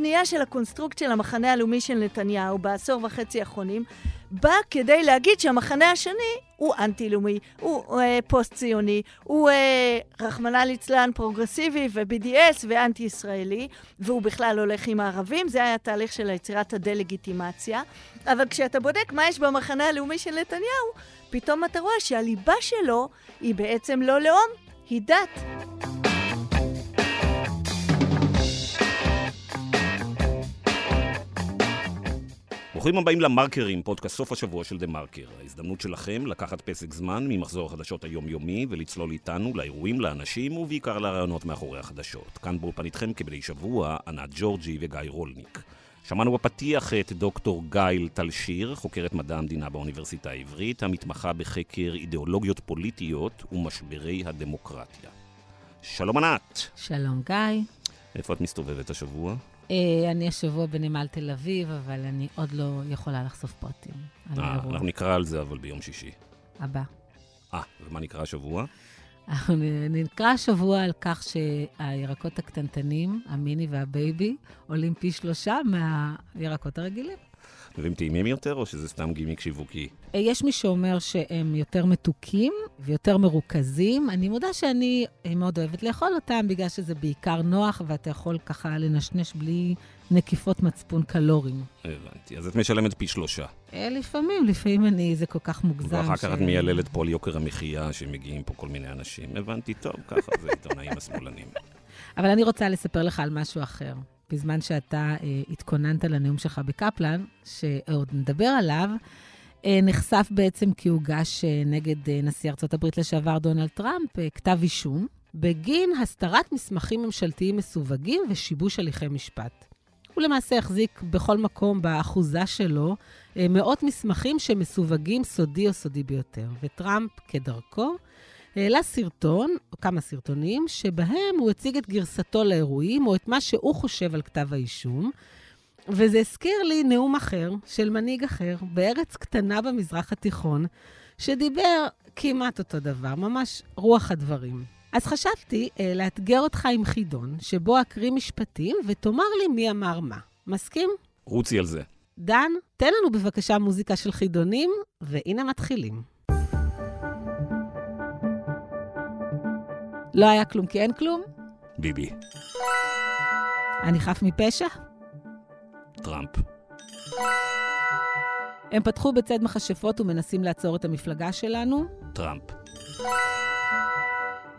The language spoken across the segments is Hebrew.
הבנייה של הקונסטרוקט של המחנה הלאומי של נתניהו בעשור וחצי האחרונים, בא כדי להגיד שהמחנה השני הוא אנטי-לאומי, הוא פוסט-ציוני, הוא רחמנא ליצלן פרוגרסיבי ו-BDS ואנטי-ישראלי, והוא בכלל הולך עם הערבים, זה היה תהליך של יצירת הדה-לגיטימציה. אבל כשאתה בודק מה יש במחנה הלאומי של נתניהו, פתאום אתה רואה שהליבה שלו היא בעצם לא לאום, היא דת. ברוכים הבאים למרקרים, פודקאסט סוף השבוע של TheMarker. ההזדמנות שלכם לקחת פסק זמן ממחזור החדשות היומיומי ולצלול איתנו לאירועים, לאנשים ובעיקר לרעיונות מאחורי החדשות. כאן באולפן איתכם כבדי שבוע, ענת ג'ורג'י וגיא רולניק. שמענו בפתיח את דוקטור גייל תלשיר, חוקרת מדע המדינה באוניברסיטה העברית, המתמחה בחקר אידיאולוגיות פוליטיות ומשברי הדמוקרטיה. שלום ענת. שלום גיא. איפה את מסתובבת השבוע? אני השבוע בנמל תל אביב, אבל אני עוד לא יכולה לחשוף פרטים. אנחנו נקרא על זה, אבל ביום שישי. הבא. ומה נקרא השבוע? נקרא השבוע על כך שהירקות הקטנטנים, המיני והבייבי, עולים פי 3 מהירקות הרגילים. הם טעימים יותר, או שזה סתם גימיק שיווקי? יש מי שאומר שהם יותר מתוקים ויותר מרוכזים. אני מודה שאני מאוד אוהבת לאכול אותם, בגלל שזה בעיקר נוח, ואתה יכול ככה לנשנש בלי נקיפות מצפון קלוריים. הבנתי, אז את משלמת פי 3. לפעמים אני, זה כל כך מוגזם. ואחר כך את מייללת פה על יוקר המחיה, שמגיעים פה כל מיני אנשים. הבנתי, טוב, ככה זה עיתונאים השמאלנים. אבל אני רוצה לספר לך על משהו אחר. בזמן שאתה התכוננת לנאום שלך בקפלן, שעוד נדבר עליו, נחשף בעצם כי הוגש נגד נשיא ארצות הברית לשעבר דונלד טראמפ כתב אישום, בגין הסתרת מסמכים ממשלתיים מסווגים ושיבוש הליכי משפט. הוא למעשה החזיק בכל מקום באחוזה שלו מאות מסמכים שמסווגים סודי או סודי ביותר. וטראמפ כדרכו, העלה סרטון, או כמה סרטונים, שבהם הוא הציג את גרסתו לאירועים, או את מה שהוא חושב על כתב האישום, וזה הזכיר לי נאום אחר, של מנהיג אחר, בארץ קטנה במזרח התיכון, שדיבר כמעט אותו דבר, ממש רוח הדברים. אז חשבתי לאתגר אותך עם חידון, שבו אקריא משפטים, ותאמר לי מי אמר מה. מסכים? רוצי על זה. דן, תן לנו בבקשה מוזיקה של חידונים, והנה מתחילים. לא היה כלום כי אין כלום? ביבי. אני חף מפשע? טראמפ. הם פתחו בצד מחשפות ומנסים לעצור את המפלגה שלנו? טראמפ.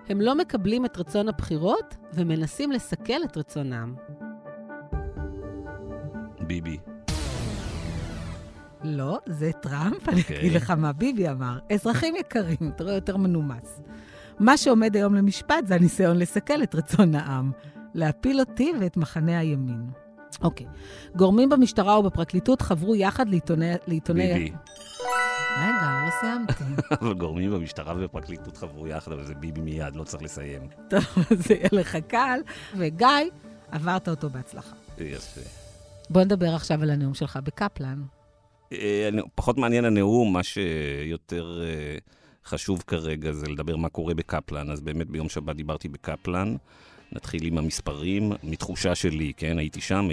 הם לא מקבלים את רצון הבחירות ומנסים לסכל את רצונם? ביבי. לא, זה טראמפ. אני אגיד לך מה ביבי אמר. אזרחים יקרים, תראו יותר מנומס. מה שעומד היום למשפט זה הניסיון לסכל את רצון העם, להפיל אותי ואת מחנה הימין. אוקיי. גורמים במשטרה ובפרקליטות חברו יחד לעיתוני... ביבי. רגע, לא סיימתי. אבל גורמים במשטרה ובפרקליטות חברו יחד, אבל זה ביבי מיד, לא צריך לסיים. טוב, זה יהיה לך קל. וגיא, עברת אותו בהצלחה. יפה. בוא נדבר עכשיו על הנאום שלך בקפלן. פחות מעניין הנאום, מה שיותר... חשוב כרגע זה לדבר מה קורה בקפלן, אז באמת ביום שבת דיברתי בקפלן, נתחיל עם המספרים, מתחושה שלי, כן, הייתי שם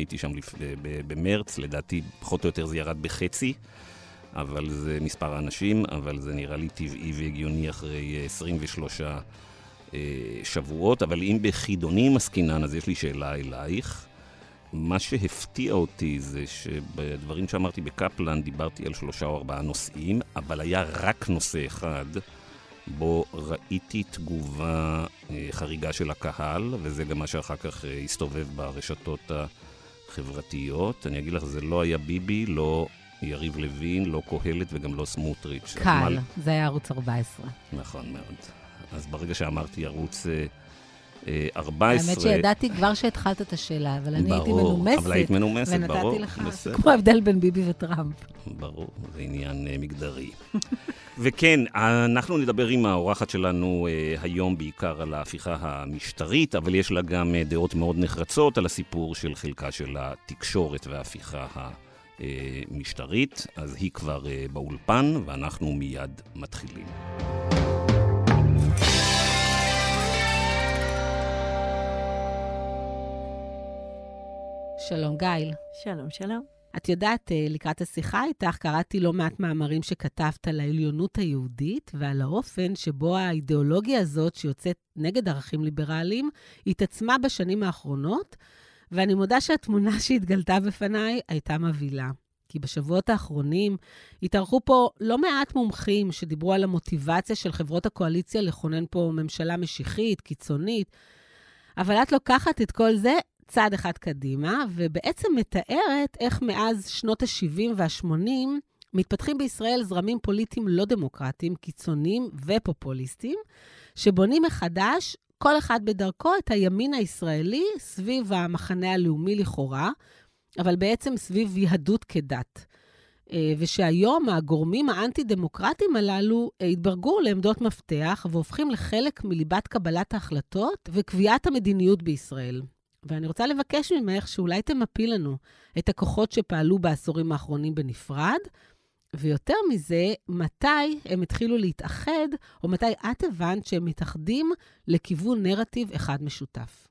במרץ, לדעתי פחות או יותר זה ירד בחצי, אבל זה מספר האנשים, אבל זה נראה לי טבעי והגיוני אחרי 23 שבועות, אבל אם בחידונים עסקינן, אז יש לי שאלה אלייך, מה שהפתיע אותי זה שבדברים שאמרתי בקפלן דיברתי על 3 או 4 נושאים, אבל היה רק נושא אחד בו ראיתי תגובה חריגה של הקהל, וזה גם מה שאחר כך הסתובב ברשתות החברתיות. אני אגיד לך, זה לא היה ביבי, לא יריב לוין, לא קהלת וגם לא סמוטריץ'. קל, זה היה ערוץ 14. נכון מאוד. אז ברגע שאמרתי ערוץ 14. האמת שידעתי כבר שהתחלת את השאלה, אבל אני הייתי מנומסת. אבל היית מנומסת, ברור. ונתתי לך, כמו הבדל בין ביבי וטראמפ. ברור, זה עניין מגדרי. וכן, אנחנו נדבר עם האורחת שלנו היום בעיקר על ההפיכה המשטרית, אבל יש לה גם דעות מאוד נחרצות על הסיפור של חלקה של התקשורת וההפיכה המשטרית. אז היא כבר באולפן, ואנחנו מיד מתחילים. שלום גייל. שלום, שלום. את יודעת, לקראת השיחה איתך, קראתי לא מעט מאמרים שכתבת על העליונות היהודית, ועל האופן שבו האידיאולוגיה הזאת שיוצאת נגד ערכים ליברליים, התעצמה בשנים האחרונות, ואני מודה שהתמונה שהתגלתה בפניי הייתה מבילה. כי בשבועות האחרונים התארחו פה לא מעט מומחים שדיברו על המוטיבציה של חברות הקואליציה לכונן פה ממשלה משיחית, קיצונית, אבל את לוקחת את כל זה צעד אחד קדימה, ובעצם מתארת איך מאז שנות ה-70 וה-80 מתפתחים בישראל זרמים פוליטיים לא דמוקרטיים, קיצוניים ופופוליסטיים, שבונים מחדש כל אחד בדרכו את הימין הישראלי סביב המחנה הלאומי לכאורה, אבל בעצם סביב יהדות כדת. ושהיום הגורמים האנטי-דמוקרטיים הללו התברגו לעמדות מפתח, והופכים לחלק מליבת קבלת ההחלטות וקביעת המדיניות בישראל. ואני רוצה לבקש ממך שאולי תמפי לנו את הכוחות שפעלו בעשורים האחרונים בנפרד, ויותר מזה, מתי הם התחילו להתאחד, או מתי את הבנת שהם מתאחדים לכיוון נרטיב אחד משותף.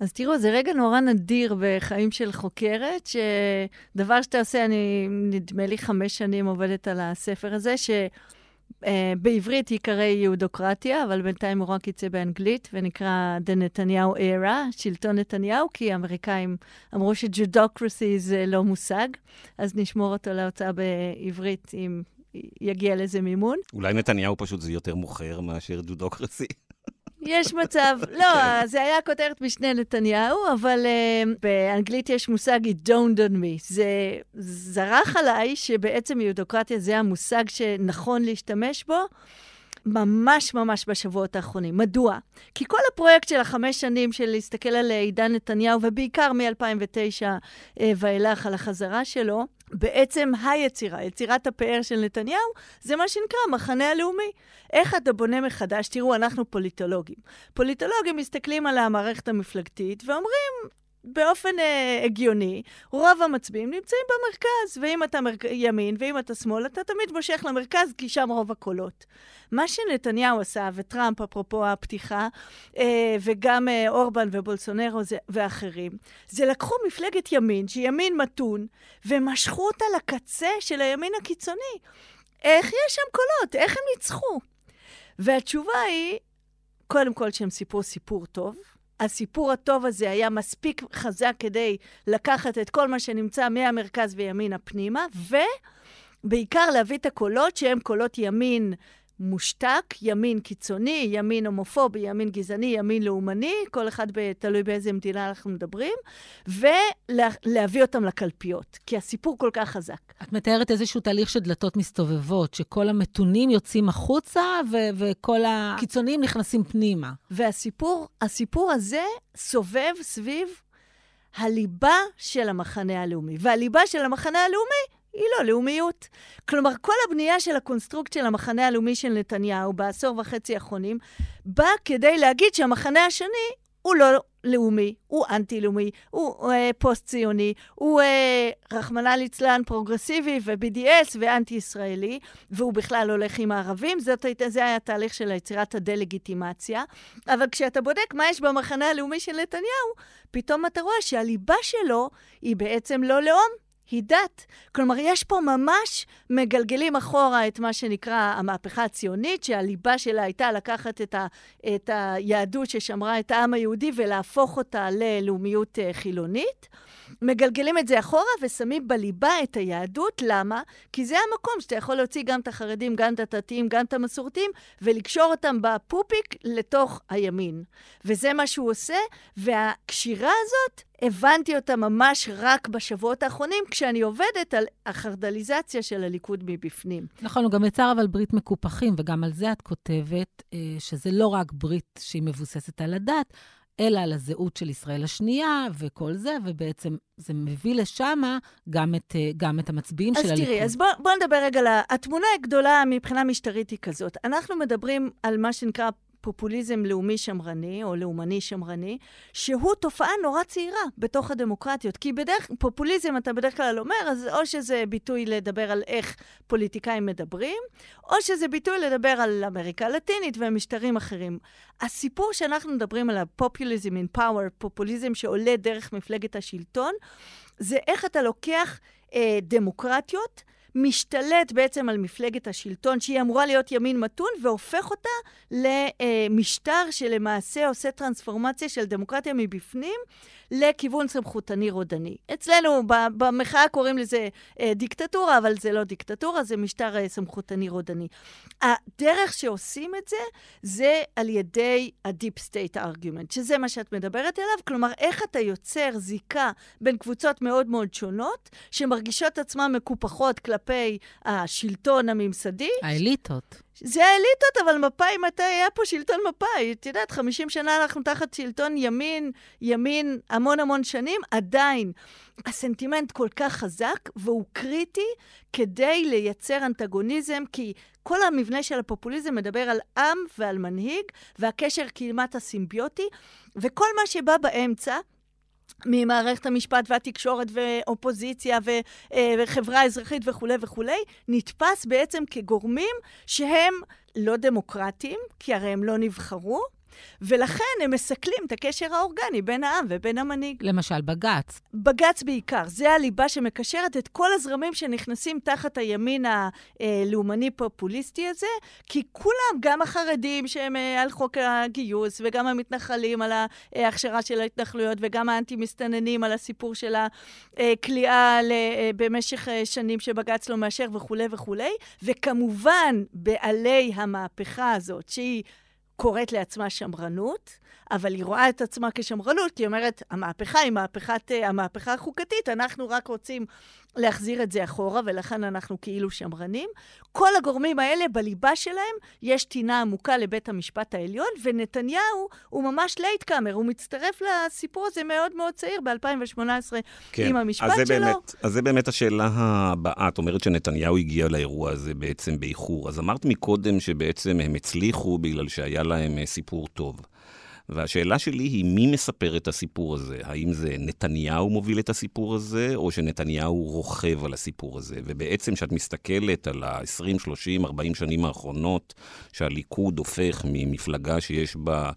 אז תראו, זה רגע נורא נדיר בחיים של חוקרת, שדבר שאתה עושה, נדמה לי 5 שנים עובדת על הספר הזה, שבעברית יקרא יהודוקרטיה, אבל בינתיים הוא רק יצא באנגלית, ונקרא The Netanyahu Era, שלטון נתניהו, כי האמריקאים אמרו ש-Judocracy זה לא מושג, אז נשמור אותו להוצאה בעברית, אם יגיע לזה מימון. אולי נתניהו פשוט זה יותר מוכר מאשר ג'ודוקרסי. יש מצב, לא, זה היה כותרת משנה נתניהו, אבל באנגלית יש מושג, it dawned on me. זה זרח עליי שבעצם יהודוקרטיה זה המושג שנכון להשתמש בו, ממש ממש בשבועות האחרונים. מדוע? כי כל הפרויקט של 5 שנים של להסתכל על עידן נתניהו, ובעיקר מ-2009 ואילך על החזרה שלו, בעצם היצירה, יצירת הפאר של נתניהו, זה מה שנקרא מחנה הלאומי. איך אתה בונה מחדש? תראו, אנחנו פוליטולוגים. פוליטולוגים מסתכלים על המערכת המפלגתית ואומרים, באופן הגיוני, רוב המצביעים נמצאים במרכז, ואם אתה ימין ואם אתה שמאל, אתה תמיד מושך למרכז, כי שם רוב הקולות. מה שנתניהו עשה, וטראמפ, אפרופו הפתיחה, וגם אורבן ובולסונרו ואחרים, זה לקחו מפלגת ימין, שהיא ימין מתון, ומשכו אותה לקצה של הימין הקיצוני. איך יש שם קולות? איך הם ניצחו? והתשובה היא, קודם כל שהם סיפור טוב, הסיפור הטוב הזה היה מספיק חזק כדי לקחת את כל מה שנמצא מהמרכז וימין הפנימה, ובעיקר להביא את הקולות שהם קולות ימין מושתק, ימין קיצוני, ימין הומופובי, ימין גזעני, ימין לאומני, כל אחד תלוי באיזה מדינה אנחנו מדברים, ולהביא אותם לקלפיות, כי הסיפור כל כך חזק. את מתארת איזשהו תהליך של דלתות מסתובבות, שכל המתונים יוצאים החוצה, וכל הקיצוניים נכנסים פנימה. והסיפור הזה סובב סביב הליבה של המחנה הלאומי, והליבה של המחנה הלאומי, היא לא לאומיות. כלומר, כל הבנייה של הקונסטרוקט של המחנה הלאומי של נתניהו בעשור וחצי האחרונים, בא כדי להגיד שהמחנה השני הוא לא לאומי, הוא אנטי-לאומי, הוא פוסט-ציוני, הוא רחמנא ליצלן פרוגרסיבי ו-BDS ואנטי-ישראלי, והוא בכלל הולך עם הערבים, זה היה התהליך של יצירת הדה-לגיטימציה, אבל כשאתה בודק מה יש במחנה הלאומי של נתניהו, פתאום אתה רואה שהליבה שלו היא בעצם לא לאום, היא דת. כלומר, יש פה ממש מגלגלים אחורה את מה שנקרא המהפכה הציונית, שהליבה שלה הייתה לקחת את היהדות ששמרה את העם היהודי ולהפוך אותה ללאומיות חילונית. מגלגלים את זה אחורה ושמים בליבה את היהדות. למה? כי זה המקום שאתה יכול להוציא גם את החרדים, גם את הדתיים, גם את המסורתיים, ולקשור אותם בפופיק לתוך הימין. וזה מה שהוא עושה, והקשירה הזאת, הבנתי אותה ממש רק בשבועות האחרונים, כשאני עובדת על החרדליזציה של הליכוד מבפנים. נכון, הוא גם יצר אבל ברית מקופחים, וגם על זה את כותבת שזה לא רק ברית שהיא מבוססת על הדת, אלא על הזהות של ישראל השנייה וכל זה, ובעצם זה מביא לשם גם את המצביעים של הליכוד. אז תראי, אז בוא נדבר רגע, התמונה הגדולה מבחינה משטרית היא כזאת. אנחנו מדברים על מה שנקרא פופוליזם לאומי שמרני, או לאומני שמרני, שהוא תופעה נורא צעירה בתוך הדמוקרטיות. כי בדרך, פופוליזם אתה בדרך כלל אומר, אז או שזה ביטוי לדבר על איך פוליטיקאים מדברים, או שזה ביטוי לדבר על אמריקה הלטינית ומשטרים אחרים. הסיפור שאנחנו מדברים עליו, פופוליזם אין פאוור, פופוליזם שעולה דרך מפלגת השלטון, זה איך אתה לוקח דמוקרטיות, משתלט בעצם על מפלגת השלטון, שהיא אמורה להיות ימין מתון, והופך אותה למשטר שלמעשה עושה טרנספורמציה של דמוקרטיה מבפנים, לכיוון סמכותני רודני. אצלנו במחאה קוראים לזה דיקטטורה, אבל זה לא דיקטטורה, זה משטר סמכותני רודני. הדרך שעושים את זה, זה על ידי הדיפ סטייט ארגומנט, שזה מה שאת מדברת עליו, כלומר איך אתה יוצר זיקה בין קבוצות מאוד מאוד שונות, שמרגישות עצמן מקופחות כלפי השלטון הממסדי. האליטות. זה האליטות, אבל מפאי, מתי היה פה שלטון מפאי? את יודעת, 50 שנה אנחנו תחת שלטון ימין, ימין המון המון שנים, עדיין הסנטימנט כל כך חזק, והוא קריטי כדי לייצר אנטגוניזם, כי כל המבנה של הפופוליזם מדבר על עם ועל מנהיג, והקשר כמעט הסימביוטי, וכל מה שבא באמצע, ממערכת המשפט והתקשורת ואופוזיציה וחברה אזרחית וכו' וכו', נתפס בעצם כגורמים שהם לא דמוקרטיים, כי הרי הם לא נבחרו, ולכן הם מסכלים את הקשר האורגני בין העם ובין המנהיג. למשל בגץ. בגץ בעיקר, זה הליבה שמקשרת את כל הזרמים שנכנסים תחת הימין הלאומני-פופוליסטי הזה, כי כולם, גם החרדים שהם על חוק הגיוס, וגם המתנחלים על ההכשרה של ההתנחלויות, וגם האנטי-מסתננים על הסיפור של הכלייה במשך שנים שבגץ לא מאשר וכו' וכו'. וכמובן, בעלי המהפכה הזאת, שהיא קוראת לעצמה שמרנות, אבל היא רואה את עצמה כשמרנות, היא אומרת, המהפכה היא המהפכה החוקתית, אנחנו רק רוצים להחזיר את זה אחורה, ולכן אנחנו כאילו שמרנים. כל הגורמים האלה בליבה שלהם, יש טינה עמוקה לבית המשפט העליון, ונתניהו הוא ממש לייט קאמר, הוא מצטרף לסיפור הזה מאוד מאוד צעיר, ב-2018 כן, עם המשפט שלו. באמת, אז זה באמת השאלה הבאה, את אומרת שנתניהו הגיע לאירוע הזה בעצם באיחור, אז אמרת מקודם שבעצם הם הצליחו בגלל שהיה להם סיפור טוב. והשאלה שלי היא מי מספר את הסיפור הזה? האם זה נתניהו מוביל את הסיפור הזה, או שנתניהו רוכב על הסיפור הזה? ובעצם שאת מסתכלת על ה-20, 30, 40 שנים האחרונות, שהליכוד הופך ממפלגה שיש בה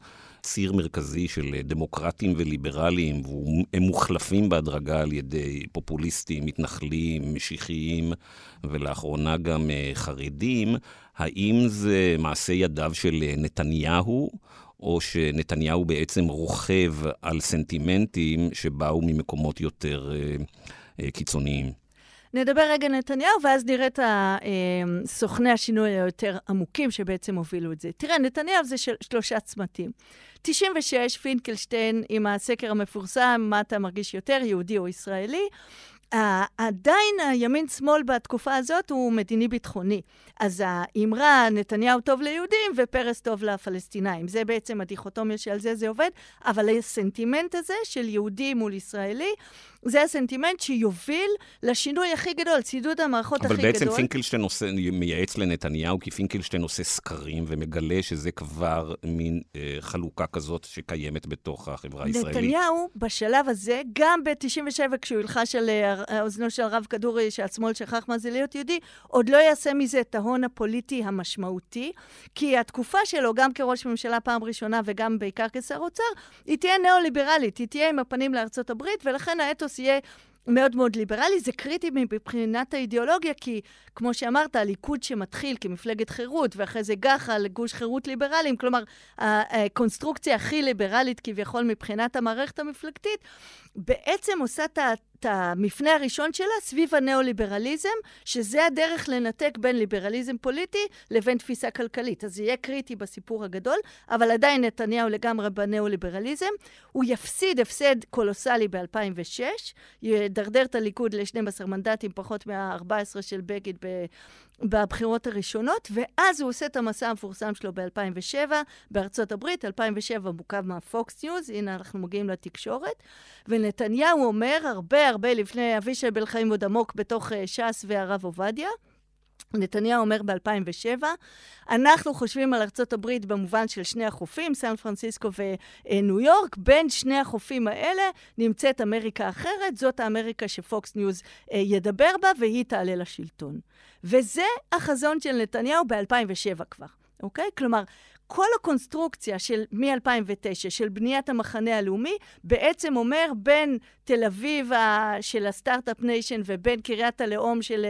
ציר מרכזי של דמוקרטים וליברליים, והם מוחלפים בהדרגה על ידי פופוליסטים, מתנחלים, משיחיים, ולאחרונה גם חרדים, האם זה מעשה ידיו של נתניהו, או שנתניהו בעצם רוכב על סנטימנטים שבאו ממקומות יותר קיצוניים? נדבר רגע נתניהו, ואז נראה את סוכני השינוי היותר עמוקים שבעצם הובילו את זה. תראה, נתניהו זה שלושה צמתים. 96, פינקלשטיין עם הסקר המפורסם, מה אתה מרגיש יותר, יהודי או ישראלי, עדיין הימין-שמאל בתקופה הזאת הוא מדיני-ביטחוני. אז האמרה, נתניהו טוב ליהודים ופרס טוב לפלסטינאים. זה בעצם הדיכוטומיה שעל זה זה עובד, אבל הסנטימנט הזה של יהודי מול ישראלי, זה הסנטימנט שיוביל לשינוי הכי גדול, צידוד המערכות הכי גדול. אבל בעצם פינקלשטיין מייעץ לנתניהו, כי פינקלשטיין עושה סקרים ומגלה שזה כבר מין חלוקה כזאת שקיימת בתוך החברה הישראלית. נתניהו בשלב הזה, גם ב-97 כשהוא ילחש על אוזנו של רב כדורי, שהשמאל שכח מה זה להיות יהודי, עוד לא יעשה מזה את ההון הפוליטי המשמעותי, כי התקופה שלו, גם כראש ממשלה פעם ראשונה וגם בעיקר כשר אוצר, היא תהיה ניאו-ליברלית, היא תהיה עם הפנים לארצות הברית, ולכן האתוס יהיה מאוד מאוד ליברלי. זה קריטי מבחינת האידיאולוגיה, כי כמו שאמרת, הליכוד שמתחיל כמפלגת חירות, ואחרי זה גח"ל, גוש חירות ליברליים, כלומר, הקונסטרוקציה הכי ליברלית כביכול מבחינת המערכת המפלגתית, בעצם עושה את המפנה הראשון שלה סביב הנאו-ליברליזם, שזה הדרך לנתק בין ליברליזם פוליטי לבין תפיסה כלכלית. אז זה יהיה קריטי בסיפור הגדול, אבל עדיין נתניהו לגמרי בנאו-ליברליזם. הוא יפסיד הפסד קולוסלי ב-2006, ידרדר את הליכוד ל-12 מנדטים, פחות מה-14 של בגין בבחירות הראשונות, ואז הוא עושה את המסע המפורסם שלו ב-2007 בארצות הברית. 2007 מוקב מהפוקס ניוז, הנה אנחנו מגיעים לתקשורת, ונתניהו אומר הרבה הרבה לפני אבישי בן חיים עוד עמוק בתוך ש"ס והרב עובדיה, נתניהו אומר ב-2007, אנחנו חושבים על ארצות הברית במובן של שני החופים, סן פרנסיסקו וניו יורק, בין שני החופים האלה נמצאת אמריקה אחרת, זאת האמריקה שפוקס ניוז ידבר בה, והיא תעלה לשלטון. וזה החזון של נתניהו ב-2007 כבר, אוקיי? כלומר, כל הקונסטרוקציה של מ-2009, של בניית המחנה הלאומי, בעצם אומר בין תל אביב של הסטארט-אפ ניישן ובין קריית הלאום של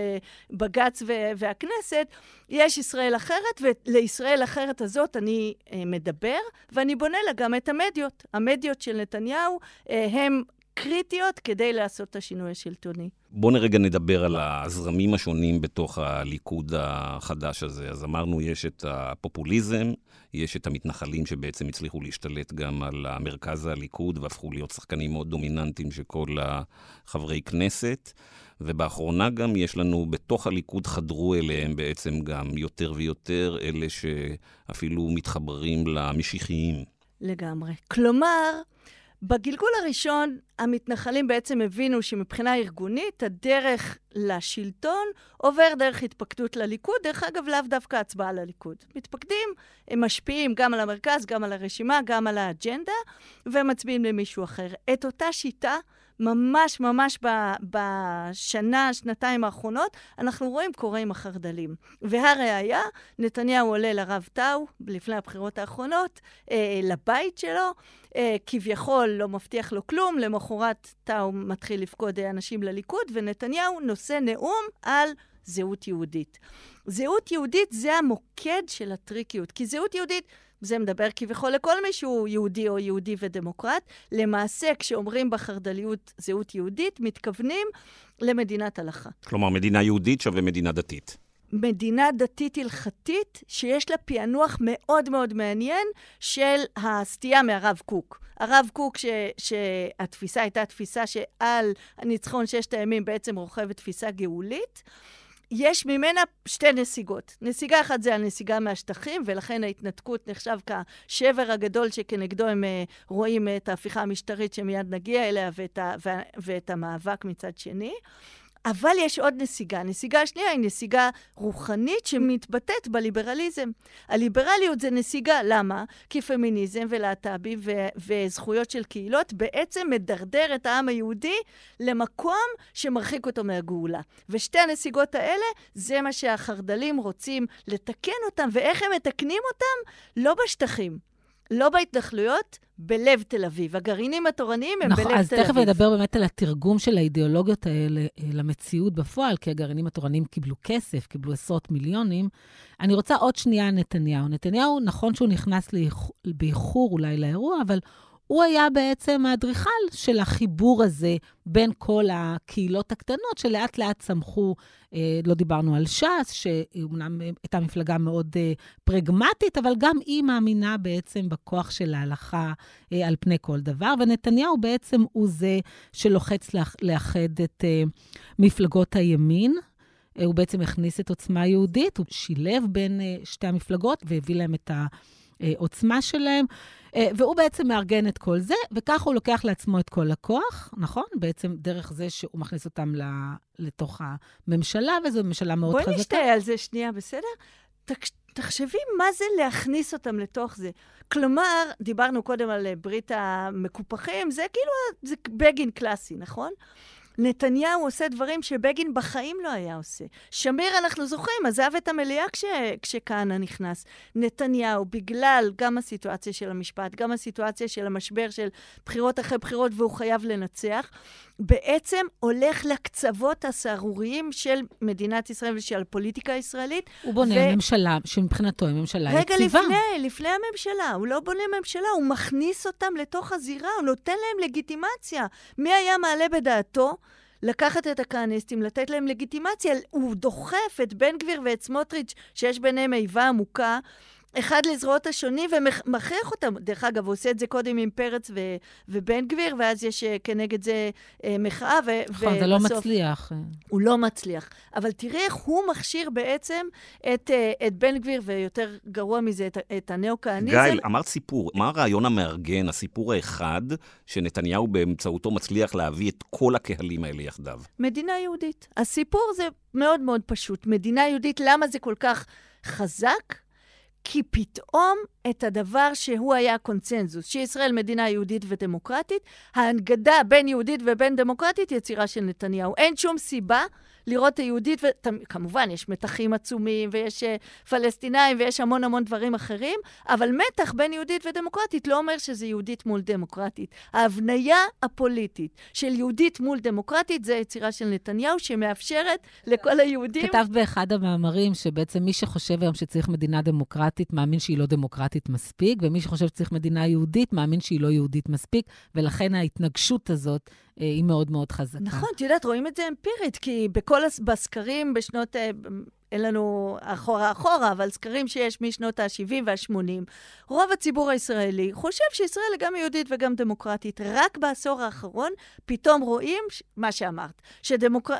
בג"ץ והכנסת, יש ישראל אחרת, ולישראל אחרת הזאת אני מדבר, ואני בונה לה גם את המדיות. המדיות של נתניהו הם קריטיות כדי לעשות את השינוי השלטוני. בואו נרגע נדבר על הזרמים השונים בתוך הליכוד החדש הזה. אז אמרנו, יש את הפופוליזם, יש את המתנחלים שבעצם הצליחו להשתלט גם על המרכז הליכוד, והפכו להיות שחקנים מאוד דומיננטיים שכל חברי כנסת, ובאחרונה גם יש לנו, בתוך הליכוד חדרו אליהם בעצם גם יותר ויותר, אלה שאפילו מתחברים למשיחיים. לגמרי. כלומר, בגלגול הראשון, המתנחלים בעצם הבינו שמבחינה ארגונית, הדרך לשלטון עובר דרך התפקדות לליכוד, דרך אגב לאו דווקא הצבעה לליכוד. מתפקדים, הם משפיעים גם על המרכז, גם על הרשימה, גם על האג'נדה, ומצביעים למישהו אחר. את אותה שיטה, ממש ממש בשנה, שנתיים האחרונות, אנחנו רואים קוראים החרדלים. והראיה, נתניהו עולה לרב טאו, לפני הבחירות האחרונות, לבית שלו, כביכול לא מבטיח לו כלום, למחרת טאו מתחיל לפקוד אנשים לליכוד, ונתניהו נושא נאום על זהות יהודית. זהות יהודית זה המוקד של הטריקיות, כי זהות יהודית, זה מדבר כביכול לכל מישהו יהודי או יהודי ודמוקרט. למעשה, כשאומרים בחרדליות זהות יהודית, מתכוונים למדינת הלכה. כלומר, מדינה יהודית שווה מדינה דתית. מדינה דתית הלכתית, שיש לה פענוח מאוד מאוד מעניין של הסטייה מהרב קוק. הרב קוק, שהתפיסה הייתה תפיסה שעל הניצחון ששת הימים בעצם רוכבת תפיסה גאולית, יש ממנה שתי נסיגות. נסיגה אחת זה הנסיגה מהשטחים, ולכן ההתנתקות נחשב כשבר הגדול שכנגדו הם רואים את ההפיכה המשטרית שמיד נגיע אליה, ואת המאבק מצד שני. אבל יש עוד נסיגה. נסיגה השנייה היא נסיגה רוחנית שמתבטאת בליברליזם. הליברליות זה נסיגה. למה? כי פמיניזם ולהט"בים וזכויות של קהילות בעצם מדרדר את העם היהודי למקום שמרחיק אותו מהגאולה. ושתי הנסיגות האלה זה מה שהחרדלים רוצים לתקן אותם. ואיך הם מתקנים אותם? לא בשטחים. לא בהתנחלויות, בלב תל אביב. הגרעינים התורניים הם נכון, בלב תל אביב. אז תכף נדבר באמת על התרגום של האידיאולוגיות האלה למציאות בפועל, כי הגרעינים התורניים קיבלו כסף, קיבלו עשרות מיליונים. אני רוצה עוד שנייה נתניהו. נתניהו, נכון שהוא נכנס באיחור אולי לאירוע, אבל הוא היה בעצם האדריכל של החיבור הזה בין כל הקהילות הקטנות, שלאט לאט צמחו, לא דיברנו על ש"ס, שאומנם הייתה מפלגה מאוד פרגמטית, אבל גם היא מאמינה בעצם בכוח של ההלכה על פני כל דבר, ונתניהו בעצם הוא זה שלוחץ לאחד את מפלגות הימין, הוא בעצם הכניס את עוצמה יהודית, הוא שילב בין שתי המפלגות והביא להם את העוצמה שלהם, והוא בעצם מארגן את כל זה, וכך הוא לוקח לעצמו את כל הכוח, נכון? בעצם דרך זה שהוא מכניס אותם לתוך הממשלה, וזו ממשלה מאוד חזקה. בואי נשתה על זה שנייה, בסדר? תחשבי מה זה להכניס אותם לתוך זה. כלומר, דיברנו קודם על ברית המקופחים, זה כאילו, זה בגין קלאסי, נכון? נתניהו עושה דברים שבגין בחיים לא היה עושה. שמיר, אנחנו זוכרים, עזב את המליאה כשכהנא נכנס. נתניהו, בגלל גם הסיטואציה של המשפט, גם הסיטואציה של המשבר של בחירות אחרי בחירות, והוא חייב לנצח, בעצם הולך לקצוות הסערוריים של מדינת ישראל ושל הפוליטיקה הישראלית. הוא בונה ממשלה, שמבחינתו היא ממשלה יציבה. רגע לפני הממשלה, הוא לא בונה ממשלה, הוא מכניס אותם לתוך הזירה, הוא נותן להם לגיטימציה. מי היה מעלה בדעתו? לקחת את הכהניסטים, לתת להם לגיטימציה, הוא דוחף את בן גביר ואת סמוטריץ' שיש ביניהם איבה עמוקה, אחד לזרועות השני ומכריח אותם. דרך אגב, הוא עושה את זה קודם עם פרץ ובן גביר, ואז יש כנגד זה מחאה. נכון, זה לא מצליח. הוא לא מצליח. אבל תראה איך הוא מכשיר בעצם את בן גביר, ויותר גרוע מזה, את הנאו-כהניזם. גיא, אמרת סיפור. מה הרעיון המארגן, הסיפור האחד, שנתניהו באמצעותו מצליח להביא את כל הקהלים האלה יחדיו? מדינה יהודית. הסיפור זה מאוד מאוד פשוט. מדינה יהודית, למה זה כל כך חזק? כי פתאום את הדבר שהוא היה קונצנזוס, שישראל מדינה יהודית ודמוקרטית, ההנגדה בין יהודית ובין דמוקרטית יצירה של נתניהו. אין שום סיבה לראות היהודית, וכמובן יש מתחים עצומים ויש פלסטינאים ויש המון המון דברים אחרים, אבל מתח בין יהודית ודמוקרטית לא אומר שזה יהודית מול דמוקרטית. ההבניה הפוליטית של יהודית מול דמוקרטית זה יצירה של נתניהו שמאפשרת לכל היהודים. כתב באחד המאמרים שבעצם מי שחושב היום שצריך מדינה דמוקרטית מאמין שהיא לא דמוקרטית מספיק, ומי שחושב שצריך מדינה יהודית מאמין שהיא לא יהודית מספיק, ולכן ההתנגשות הזאת היא מאוד מאוד חזקה. נכון, את יודעת, רואים את זה אמפירית, כי בכל הסקרים בשנות, אין לנו אחורה, אבל סקרים שיש משנות ה-70 וה-80, רוב הציבור הישראלי חושב שישראל גם יהודית וגם דמוקרטית. רק בעשור האחרון פתאום רואים מה שאמרת,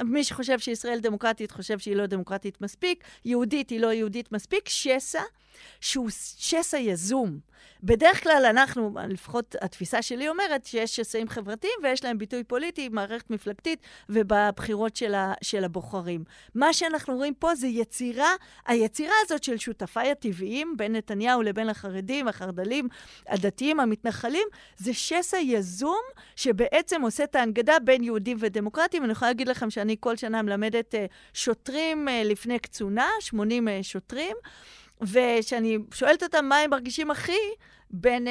מי שחושב שישראל דמוקרטית חושב שהיא לא דמוקרטית מספיק, יהודית היא לא יהודית מספיק, שסע, שהוא שסע יזום. בדרך כלל אנחנו, לפחות התפיסה שלי אומרת, שיש שסעים חברתיים ויש להם ביטוי פוליטי, מערכת מפלגתית ובבחירות של הבוחרים. מה שאנחנו רואים פה זה היצירה הזאת של שותפיי הטבעיים, בין נתניהו לבין החרדים, החרדלים, הדתיים, המתנחלים, זה שסע יזום שבעצם עושה את ההנגדה בין יהודים ודמוקרטים. אני יכולה להגיד לכם שאני כל שנה מלמדת שוטרים לפני קצונה, 80 שוטרים, ושאני שואלת אותם מה הם מרגישים הכי, בין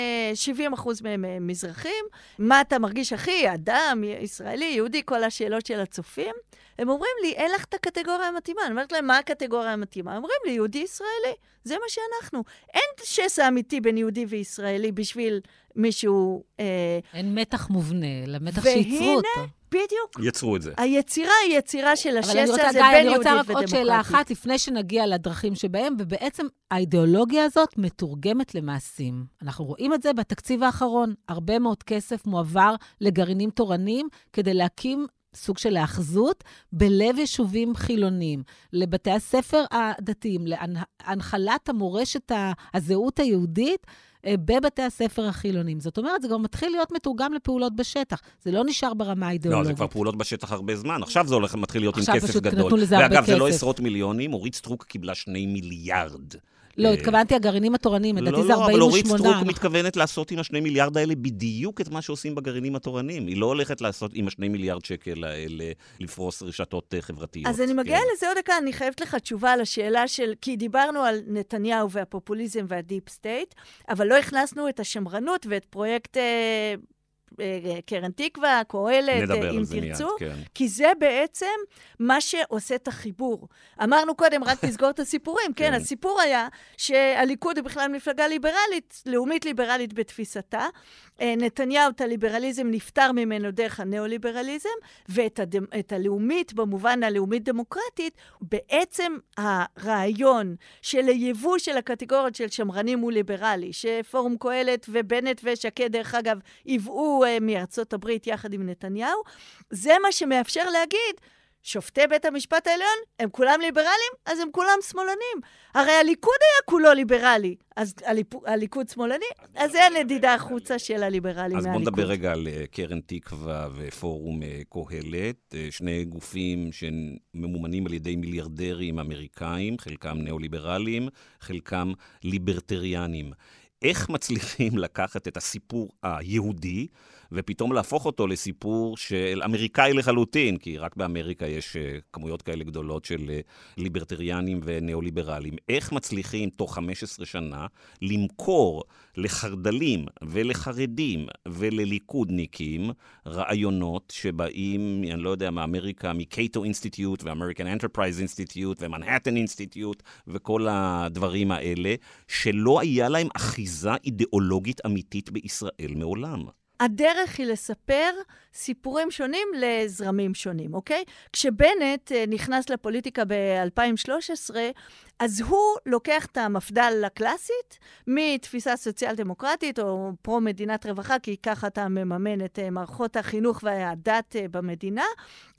70% מהם מזרחים, מה אתה מרגיש הכי, אדם, ישראלי, יהודי, כל השאלות של הצופים, הם אומרים לי, אין לך את הקטגוריה המתאימה. אני אומרת להם, מה הקטגוריה המתאימה? הם אומרים לי, יהודי ישראלי, זה מה שאנחנו. אין שסע אמיתי בין יהודי וישראלי בשביל מישהו... אין מתח מובנה, למתח שיצרו אותו. והנה, בדיוק. יצרו את זה. היצירה היא יצירה של השסע הזה בין יהודית ודמוקרטית. אני רוצה רק עוד שאלה אחת, לפני שנגיע לדרכים שבהם, ובעצם האידיאולוגיה הזאת מתורגמת למעשים. אנחנו רואים את זה בתקציב האחרון. הרבה מאוד כסף מועבר לגרעינים תורניים כדי להקים סוג של האחזות בלב יישובים חילונים, לבתי הספר הדתיים, להנחלת המורשת הזהות היהודית, בבתי הספר החילונים. זאת אומרת, זה גם מתחיל להיות מתורגם לפעולות בשטח. זה לא נשאר ברמה האידיאולוגית. לא, זה כבר פעולות בשטח הרבה זמן. עכשיו זה הולך, מתחיל להיות עם כסף גדול. ואגב, זה לא עשרות מיליונים, אורית סטרוק קיבלה 2 מיליארד. לא, התכוונתי הגרעינים התורניים, לדעתי זה 48. לא, אבל אורית סטרוק מתכוונת לעשות עם 2 מיליארד האלה בדיוק את מה שעושים בגרעינים התורניים. היא לא הולכת לעשות עם 2 מיליארד שקל האלה, לפרוס רשתות חברתיות. אז אני מגיעה לזה עוד דקה, אני חייבת לך תשובה על השאלה של, כי דיברנו על נתניהו והפופוליזם והדיפ סטייט, אבל לא הכנסנו את השמרנות ואת פרויקט... קרן תקווה, קהלת, אם תרצו, כי זה בעצם מה שעושה את החיבור. אמרנו קודם, רק תסגור את הסיפורים, כן, הסיפור היה שהליכוד היא בכלל מפלגה ליברלית, לאומית ליברלית בתפיסתה, נתניהו, את הליברליזם נפטר ממנו דרך הנאו-ליברליזם, ואת הלאומית, במובן הלאומית-דמוקרטית, בעצם הרעיון של היבוא של הקטגוריות של שמרנים הוא ליברלי, שפורום קהלת ובנט ושקד, דרך אגב, יבאו מארצות הברית יחד עם נתניהו, זה מה שמאפשר להגיד, שופטי בית המשפט העליון, הם כולם ליברלים, אז הם כולם שמאלנים. הרי הליכוד היה כולו ליברלי, אז הליכוד שמאלני, אז זה הנדידה החוצה של הליברלים מהליכוד. אז בוא נדבר רגע על קרן תקווה ופורום קהלת, שני גופים שממומנים על ידי מיליארדרים אמריקאים, חלקם נאו-ליברלים, חלקם ליברטריאנים. איך מצליחים לקחת את הסיפור היהודי, ופתאום להפוך אותו לסיפור של אמריקאי לחלוטין, כי רק באמריקה יש כמויות כאלה גדולות של ליברטריאנים ונאו-ליברלים. איך מצליחים תוך 15 שנה למכור לחרדלים ולחרדים ולליכודניקים רעיונות שבאים, אני לא יודע, מאמריקה, מקייטו אינסטיטיוט ואמריקן אנטרפרייז אינסטיטיוט ומנהטן אינסטיטיוט וכל הדברים האלה, שלא היה להם אחיזה אידיאולוגית אמיתית בישראל מעולם. הדרך היא לספר סיפורים שונים לזרמים שונים, אוקיי? כשבנט נכנס לפוליטיקה ב-2013, אז הוא לוקח את המפד"ל הקלאסית, מתפיסה סוציאל דמוקרטית או פרו-מדינת רווחה, כי ככה אתה מממן את מערכות החינוך והדת במדינה,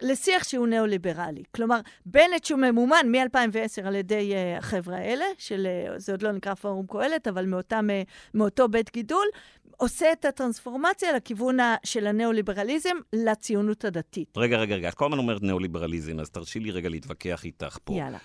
לשיח שהוא ניאו-ליברלי. כלומר, בנט שהוא ממומן מ-2010 על ידי החברה האלה, זה עוד לא נקרא פורום קהלת, אבל מאותו בית גידול, עושה את הטרנספורמציה לכיוון של הניאו-ליברליזם לציונות הדתית. רגע, את כל הזמן אומרת ניאו-ליברליזם, אז תרשי לי רגע להתווכח איתך פה. יאללה.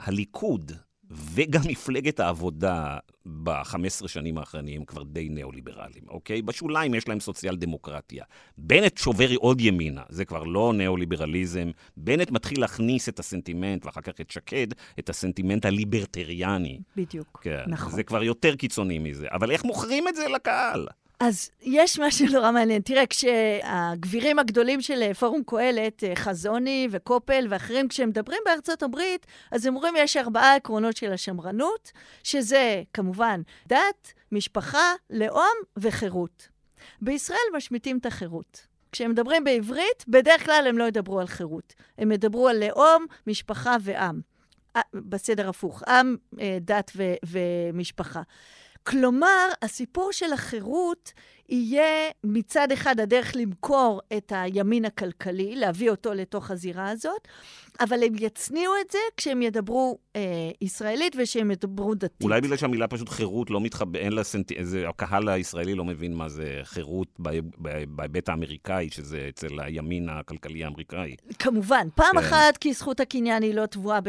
הליכוד וגם מפלגת העבודה ב-15 שנים האחרונים כבר די ניאו-ליברלים, אוקיי? בשוליים יש להם סוציאל-דמוקרטיה. בנט שובר עוד ימינה, זה כבר לא ניאו-ליברליזם. בנט מתחיל להכניס את הסנטימנט, ואחר כך את שקד, את הסנטימנט הליברטריאני. בדיוק, כן. נכון. זה כבר יותר קיצוני מזה. אבל איך מוכרים את זה לקהל? אז יש משהו נורא מעניין. תראה, כשהגבירים הגדולים של פורום קהלת, חזוני וקופל ואחרים, כשהם מדברים בארצות הברית, אז הם אומרים, יש 4 עקרונות של השמרנות, שזה כמובן דת, משפחה, לאום וחירות. בישראל משמיטים את החירות. כשהם מדברים בעברית, בדרך כלל הם לא ידברו על חירות. הם ידברו על לאום, משפחה ועם. בסדר הפוך, עם, דת ומשפחה. כלומר, הסיפור של החירות יהיה מצד אחד הדרך למכור את הימין הכלכלי, להביא אותו לתוך הזירה הזאת, אבל הם יצניעו את זה כשהם ידברו ישראלית ושהם ידברו דתית. אולי בגלל שהמילה פשוט חירות לא מתחבא, הקהל הישראלי לא מבין מה זה חירות בהיבט האמריקאי, שזה אצל הימין הכלכלי האמריקאי. כמובן, פעם אחת כי זכות הקניין היא לא תבואה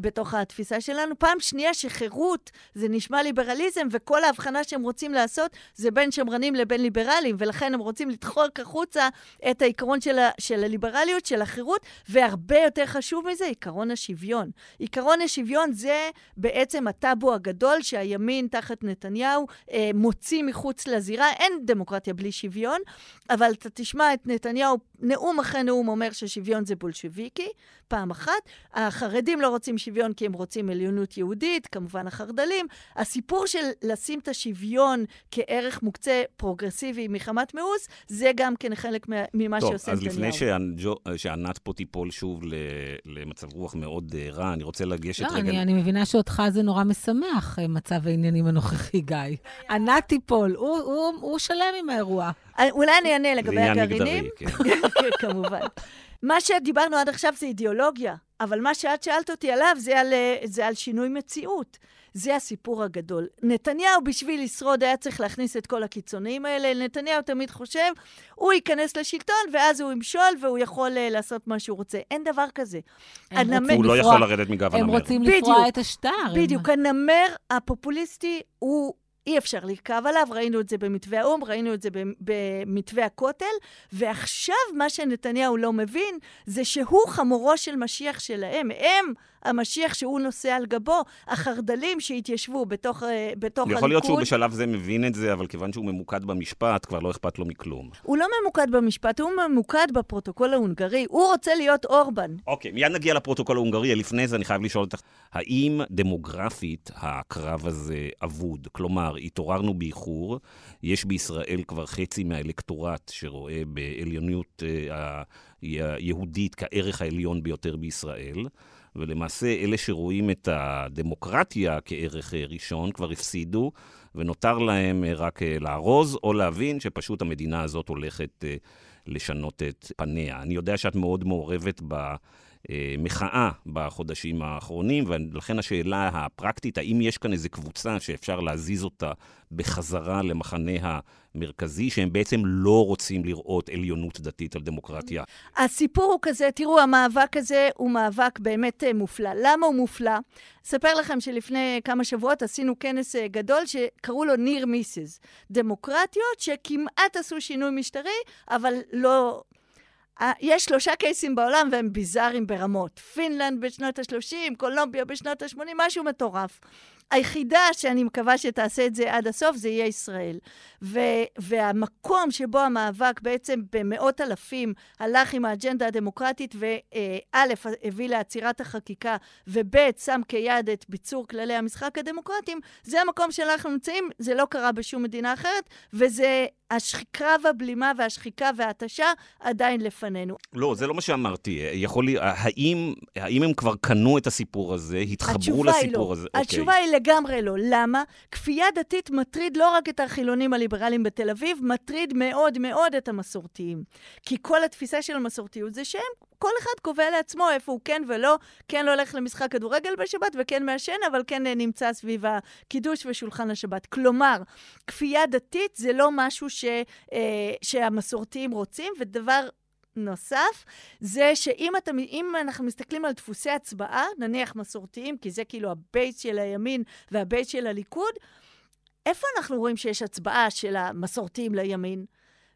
בתוך התפיסה שלנו, פעם שנייה שחירות זה נשמע ליברליזם, וכל ההבחנה שהם רוצים לעשות זה בין שמרנים בין ליברלים, ולכן הם רוצים לדחוק החוצה את העיקרון של הליברליות, של החירות, והרבה יותר חשוב מזה, עיקרון השוויון. עיקרון השוויון זה בעצם הטאבו הגדול שהימין תחת נתניהו מוציא מחוץ לזירה. אין דמוקרטיה בלי שוויון, אבל אתה תשמע את נתניהו נאום אחרי נאום אומר ששוויון זה בולשוויקי, פעם אחת. החרדים לא רוצים שוויון כי הם רוצים עליונות יהודית, כמובן החרדלים. הסיפור של לשים את השוויון כערך מוקצה פרוגרסיבי מחמת מאוס, זה גם כן חלק ממה שעושה נתניהו. טוב, אז לפני שענת פה תיפול שוב למצב רוח מאוד רע, אני רוצה לגשת רגע... לא, אני מבינה שאותך זה נורא משמח, מצב העניינים הנוכחי, גיא. ענת תיפול, הוא שלם עם האירוע. אולי אני אענה לגבי הגרעינים. כמובן. מה שדיברנו עד עכשיו זה אידיאולוגיה, אבל מה שאת שאלת אותי עליו זה על שינוי מציאות. זה הסיפור הגדול. נתניהו בשביל לשרוד היה צריך להכניס את כל הקיצוניים האלה. נתניהו תמיד חושב, הוא ייכנס לשלטון ואז הוא ימשול והוא יכול לעשות מה שהוא רוצה. אין דבר כזה. הוא לא יכול לרדת מגב הנמר. הם רוצים לפרוע את השטר. בדיוק, הנמר הפופוליסטי הוא... אי אפשר להיקב עליו, ראינו את זה במתווה האום, ראינו את זה במתווה הכותל, ועכשיו מה שנתניהו לא מבין, זה שהוא חמורו של משיח שלהם, הם המשיח שהוא נושא על גבו, החרדלים שהתיישבו בתוך הליכוד. יכול להיות שהוא בשלב זה מבין את זה, אבל כיוון שהוא ממוקד במשפט, כבר לא אכפת לו מכלום. הוא לא ממוקד במשפט, הוא ממוקד בפרוטוקול ההונגרי, הוא רוצה להיות אורבן. אוקיי, מיד נגיע לפרוטוקול ההונגרי, לפני זה אני חייב לשאול אותך, האם דמוגרפית הקרב הזה אבוד? כלומר, התעוררנו באיחור, יש בישראל כבר חצי מהאלקטורט שרואה בעליונות היהודית כערך העליון ביותר בישראל, ולמעשה אלה שרואים את הדמוקרטיה כערך ראשון כבר הפסידו, ונותר להם רק להרוז או להבין שפשוט המדינה הזאת הולכת לשנות את פניה. אני יודע שאת מאוד מעורבת במחאה בחודשים האחרונים, ולכן השאלה הפרקטית, האם יש כאן איזו קבוצה שאפשר להזיז אותה בחזרה למחנה המרכזי, שהם בעצם לא רוצים לראות עליונות דתית על דמוקרטיה? הסיפור הוא כזה, תראו, המאבק הזה הוא מאבק באמת מופלא. למה הוא מופלא? אספר לכם שלפני כמה שבועות עשינו כנס גדול שקראו לו ניר מיסס. דמוקרטיות שכמעט עשו שינוי משטרי, אבל לא... יש 3 קייסים בעולם והם ביזארים ברמות. פינלנד בשנות ה-30, קולומביה בשנות ה-80, משהו מטורף. היחידה שאני מקווה שתעשה את זה עד הסוף, זה יהיה ישראל. והמקום שבו המאבק בעצם במאות אלפים הלך עם האג'נדה הדמוקרטית, וא' הביא לעצירת החקיקה, וב' שם כיד את ביצור כללי המשחק הדמוקרטיים, זה המקום שאנחנו נמצאים, זה לא קרה בשום מדינה אחרת, וזה הקרב הבלימה והשחיקה וההתשה עדיין לפנינו. לא, זה לא מה שאמרתי. יכול לי, האם הם כבר קנו את הסיפור הזה, התחברו לסיפור הזה? התשובה היא לגמרי לא. למה? כפייה דתית מטריד לא רק את החילונים הליברליים בתל אביב, מטריד מאוד מאוד את המסורתיים. כי כל התפיסה של המסורתיות זה שהם, כל אחד קובע לעצמו איפה הוא כן ולא, כן לא הולך למשחק כדורגל בשבת וכן מהשן, אבל כן נמצא סביב הקידוש ושולחן השבת. כלומר, כפייה דתית זה לא משהו שהמסורתיים רוצים, ודבר נוסף, זה שאם אנחנו מסתכלים על דפוסי הצבעה, נניח מסורתיים, כי זה כאילו הבית של הימין והבית של הליכוד, איפה אנחנו רואים שיש הצבעה של המסורתיים לימין?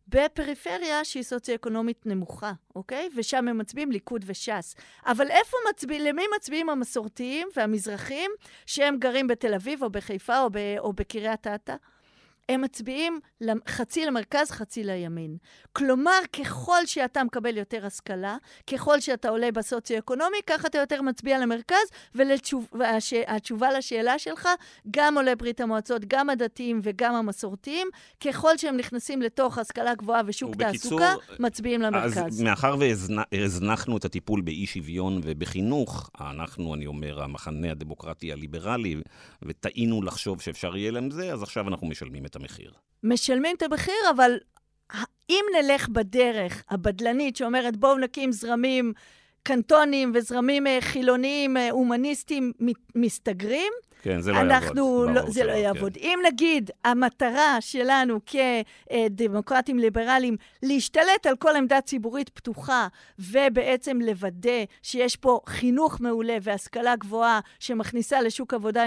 בפריפריה שהיא סוציו-אקונומית נמוכה, אוקיי? ושם הם מצביעים ליכוד ושס. אבל איפה למי מצביעים המסורתיים והמזרחים שהם גרים בתל אביב או בחיפה או בקריית אתא? הם מצביעים חצי למרכז, חצי לימין. כלומר, ככל שאתה מקבל יותר השכלה, ככל שאתה עולה בסוציו-אקונומי, כך אתה יותר מצביע למרכז, והתשובה לשאלה שלך, גם עולה ברית המועצות, גם הדתיים וגם המסורתיים, ככל שהם נכנסים לתוך השכלה גבוהה ושוק תעסוקה, מצביעים למרכז. אז מאחר והזנחנו את הטיפול באי שוויון ובחינוך, אני אומר, המחנה הדמוקרטי הליברלי, וטעינו לחשוב שאפשר יהיה להם זה, אז עכשיו אנחנו משלמים את המחיר. משלמים את המחיר, אבל אם נלך בדרך הבדלנית שאומרת בואו נקים זרמים קנטונים וזרמים חילוניים, הומניסטים מסתגרים, כן, זה לא יעבוד. זה לא יעבוד. אם נגיד, המטרה שלנו כדמוקרטים ליברליים, להשתלט על כל עמדה ציבורית פתוחה, ובעצם לוודא שיש פה חינוך מעולה והשכלה גבוהה שמכניסה לשוק עבודה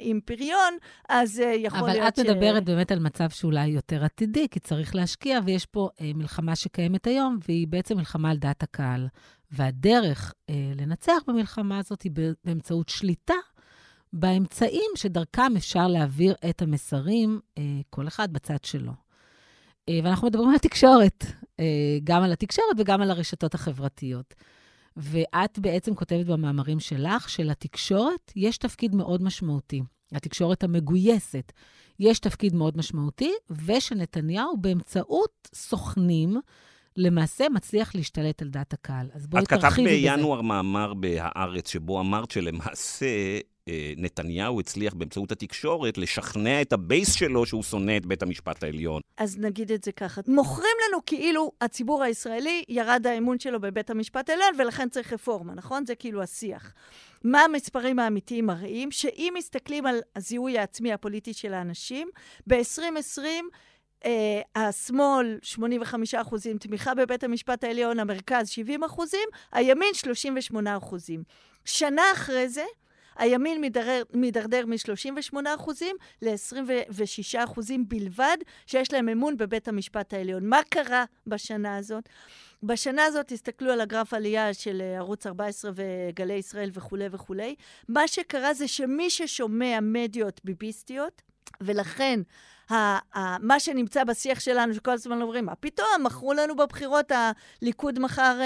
עם פריון, אז יכול להיות ש... אבל את מדברת באמת על מצב שאולי יותר עתידי, כי צריך להשקיע, ויש פה מלחמה שקיימת היום, והיא בעצם מלחמה על דעת הקהל. והדרך לנצח במלחמה הזאת היא באמצעות שליטה, באמצעים שדרכם אפשר להעביר את המסרים, כל אחד בצד שלו. ואנחנו מדברים על התקשורת, גם על התקשורת וגם על הרשתות החברתיות. ואת בעצם כותבת במאמרים שלך, שלתקשורת יש תפקיד מאוד משמעותי. התקשורת המגויסת יש תפקיד מאוד משמעותי, ושנתניהו באמצעות סוכנים, למעשה מצליח להשתלט על דעת הקהל. אז בואי תרחיבי בזה. את כתבת בינואר מאמר בהארץ, שבו אמרת שלמעשה... נתניהו הצליח באמצעות התקשורת לשכנע את הבייס שלו שהוא שונא את בית המשפט העליון. אז נגיד את זה ככה. מוכרים לנו כאילו הציבור הישראלי ירד האמון שלו בבית המשפט העליון ולכן צריך רפורמה, נכון? זה כאילו השיח. מה המספרים האמיתיים מראים? שאם מסתכלים על הזיהוי העצמי הפוליטי של האנשים, ב-2020 השמאל 85% תמיכה בבית המשפט העליון, המרכז 70%, הימין 38%. שנה אחרי זה, הימין מדרדר מ-38% ל-26% בלבד, שיש להם אמון בבית המשפט העליון. מה קרה בשנה הזאת? בשנה הזאת הסתכלו על הגרף עלייה של ערוץ 14 וגלי ישראל וכו' וכו'. מה שקרה זה שמי ששומע מדיות ביביסטיות, ולכן מה שנמצא בשיח שלנו, שכל הזמן אומרים, פתאום מכרו לנו בבחירות, הליכוד מחר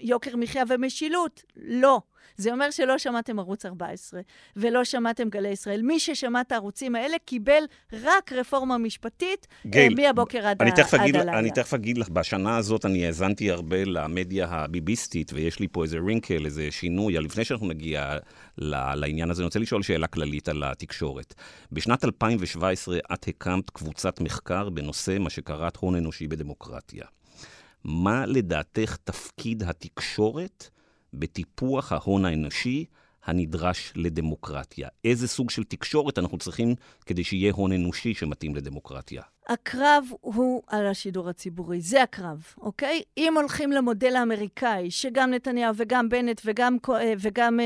יוקר מחיה ומשילות. לא. זה אומר שלא שמעתם ערוץ 14, ולא שמעתם גלי ישראל. מי ששמע את הערוצים האלה קיבל רק רפורמה משפטית, מהבוקר עד הלילה. אני תכף אגיד לך, בשנה הזאת אני האזנתי הרבה למדיה הביביסטית, ויש לי פה איזה רינקל, איזה שינוי. לפני שאנחנו נגיע לעניין הזה, אני רוצה לשאול שאלה כללית על התקשורת. בשנת 2017 את הקמת קבוצת מחקר בנושא מה שקראת הון אנושי בדמוקרטיה. מה לדעתך תפקיד התקשורת בטיפוח ההון האנושי הנדרש לדמוקרטיה? איזה סוג של תקשורת אנחנו צריכים כדי שיהיה הון אנושי שמתאים לדמוקרטיה? הקרב הוא על השידור הציבורי, זה הקרב, אוקיי? אם הולכים למודל האמריקאי, שגם נתניהו וגם בנט וגם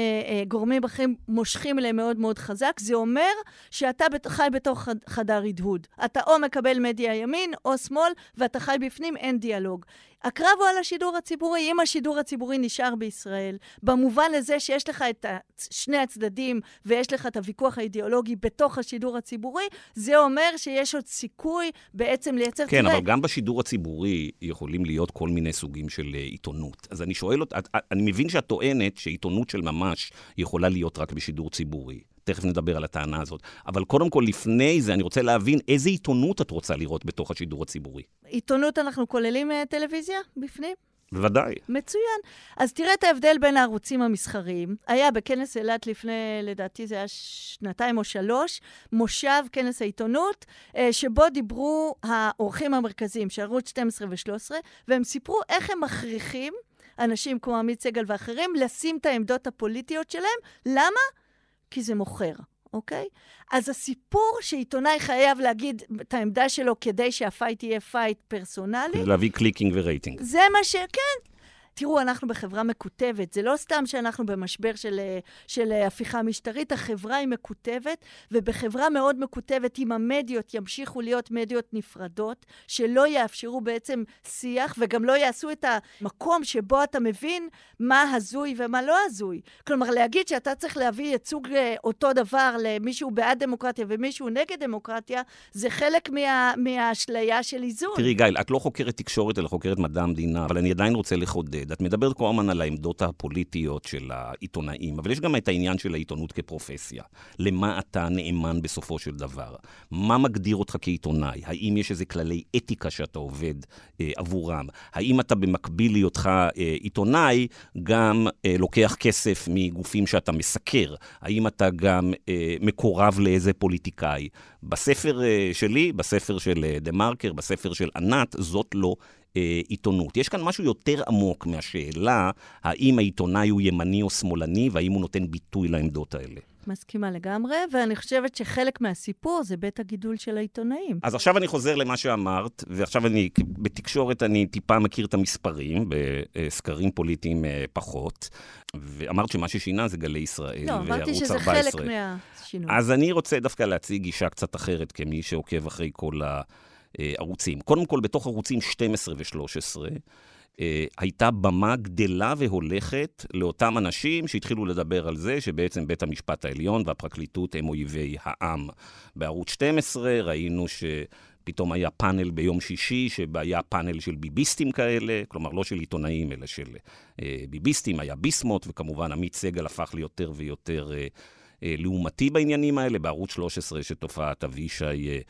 גורמים אחרים מושכים אליהם מאוד מאוד חזק, זה אומר שאתה חי בתוך חדר הדהוד. אתה או מקבל מדיה ימין או שמאל, ואתה חי בפנים, אין דיאלוג. הקרב הוא על השידור הציבורי, אם השידור הציבורי נשאר בישראל, במובן לזה שיש לך את שני הצדדים, ויש לך את הוויכוח האידיאולוגי בתוך השידור הציבורי, זה אומר שיש עוד סיכוי בעצם לייצר... כן, אבל גם בשידור הציבורי יכולים להיות כל מיני סוגים של עיתונות. אז אני שואל, אני מבין שאת טוענת שעיתונות של ממש יכולה להיות רק בשידור ציבורי. תכף נדבר על הטענה הזאת. אבל קודם כל, לפני זה, אני רוצה להבין איזה עיתונות את רוצה לראות בתוך השידור הציבורי. עיתונות אנחנו כוללים טלוויזיה בפנים? בוודאי. מצוין. אז תראה את ההבדל בין הערוצים המסחריים. היה בכנס אלת לפני, לדעתי זה היה 2 או 3, מושב כנס העיתונות, שבו דיברו האורחים המרכזיים, שערוץ 12 ו-13, והם סיפרו איך הם מכריחים, אנשים כמו עמית סגל ואחרים, לשים את העמדות הפוליטיות שלהם. למה? כי זה מוכר, אוקיי? אז הסיפור שעיתונאי חייב להגיד את העמדה שלו כדי שהפייט תהיה פייט פרסונלי. להביא קליקינג ורייטינג. זה מה ש... כן. תראו, אנחנו בחברה מקוטבת. זה לא סתם שאנחנו במשבר של הפיכה משטרית. החברה היא מקוטבת, ובחברה מאוד מקוטבת, אם המדיות ימשיכו להיות מדיות נפרדות, שלא יאפשרו בעצם שיח, וגם לא יעשו את המקום שבו אתה מבין מה הזוי ומה לא הזוי. כלומר, להגיד שאתה צריך להביא ייצוג אותו דבר למישהו בעד דמוקרטיה ומישהו נגד דמוקרטיה, זה חלק מהאשליה של איזון. תראי, גייל, את לא חוקרת תקשורת, אלא חוקרת מדע המדינה, אבל אני עדיין רוצה לחודד. את מדברת כל הזמן על העמדות הפוליטיות של העיתונאים, אבל יש גם את העניין של העיתונות כפרופסיה. למה אתה נאמן בסופו של דבר? מה מגדיר אותך כעיתונאי? האם יש איזה כללי אתיקה שאתה עובד עבורם? האם אתה במקביל להיותך עיתונאי גם לוקח כסף מגופים שאתה מסקר? האם אתה גם מקורב לאיזה פוליטיקאי? בספר שלי, בספר של TheMarker, בספר של ענת, זאת לא עיתונות. יש כאן משהו יותר עמוק מהשאלה האם העיתונאי הוא ימני או שמאלני, והאם הוא נותן ביטוי לעמדות האלה. מסכימה לגמרי, ואני חושבת שחלק מהסיפור זה בית הגידול של העיתונאים. אז עכשיו אני חוזר למה שאמרת, ועכשיו בתקשורת אני טיפה מכיר את המספרים, בסקרים פוליטיים פחות, ואמרת שמה ששינה זה גלי ישראל וערוץ 14. לא, אמרתי שזה חלק מהשינוי. אז אני רוצה דווקא להציג גישה קצת אחרת, כמי שעוקב אחרי כל הערוצים. קודם כל, בתוך ערוצים 12 ו-13, הייתה במה גדלה והולכת לאותם אנשים שהתחילו לדבר על זה שבעצם בית המשפט העליון והפרקליטות הם אויבי העם. בערוץ 12 ראינו שפתאום היה פאנל ביום שישי שהיה פאנל של ביביסטים כאלה, כלומר לא של עיתונאים אלא של ביביסטים, היה ביסמוט וכמובן עמית סגל הפך ליותר ויותר לעומתי בעניינים האלה, בערוץ 13 שתופעת אבישי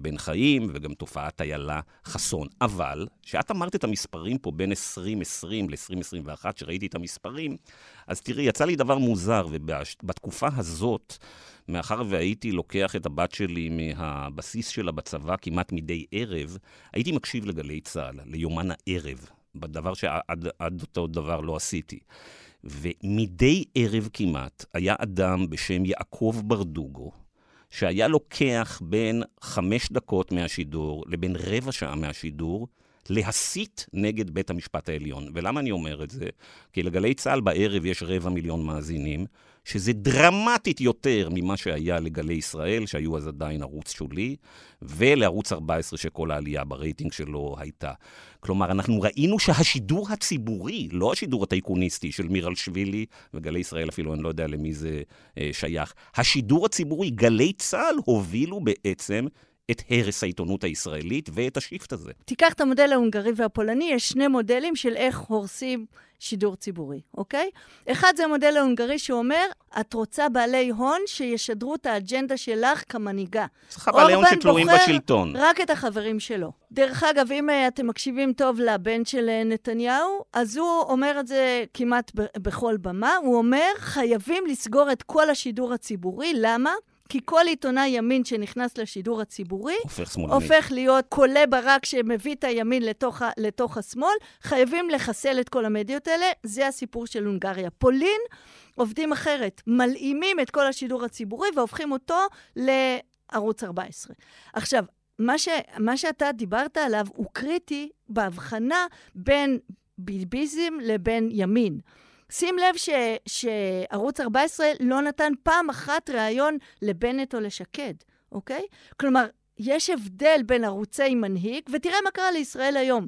בן חיים, וגם תופעת הילה חסון. אבל, שאת אמרת את המספרים פה בין 2020 ל-2021, שראיתי את המספרים, אז תראי, יצא לי דבר מוזר, ובתקופה הזאת, מאחר והייתי לוקח את הבת שלי מהבסיס שלה בצבא כמעט מדי ערב, הייתי מקשיב לגלי צהל, ליומן הערב, בדבר שעד אותו דבר לא עשיתי. ומדי ערב כמעט היה אדם בשם יעקב ברדוגו, שהיה לוקח בין 5 דקות מהשידור לבין 15 דקות מהשידור, להסית נגד בית המשפט העליון. ולמה אני אומר את זה? כי לגלי צהל בערב יש 250,000 מאזינים, שזה דרמטית יותר ממה שהיה לגלי ישראל, שהיו אז עדיין ערוץ שולי, ולערוץ 14 שכל העלייה ברייטינג שלו הייתה. כלומר, אנחנו ראינו שהשידור הציבורי, לא השידור הטייקוניסטי של מירל שבילי, וגלי ישראל אפילו אני לא יודע למי זה שייך, השידור הציבורי, גלי צהל הובילו בעצם את הרס העיתונות הישראלית ואת השיפט הזה. תיקח את המודל ההונגרי והפולני, יש 2 מודלים של איך הורסים שידור ציבורי, אוקיי? אחד זה המודל ההונגרי שאומר, את רוצה בעלי הון שישדרו את האג'נדה שלך כמנהיגה. צריכה בעלי הון שתלויים בשלטון. רק את החברים שלו. דרך אגב, אם אתם מקשיבים טוב לבן של נתניהו, אז הוא אומר את זה כמעט בכל במה, הוא אומר, חייבים לסגור את כל השידור הציבורי, למה? כי כל עיתונאי ימין שנכנס לשידור הציבורי, הופך להיות קולה ברק שמביא את הימין לתוך השמאל, חייבים לחסל את כל המדיות האלה, זה הסיפור של הונגריה. פולין עובדים אחרת, מלאימים את כל השידור הציבורי, והופכים אותו לערוץ 14. עכשיו, מה שאתה דיברת עליו הוא קריטי בהבחנה בין ביביזם לבין ימין. שים לב שערוץ 14 לא נתן פעם אחת ראיון לבנט או לשקד, אוקיי? כלומר, יש הבדל בין ערוצי מנהיג, ותראה מה קרה לישראל היום.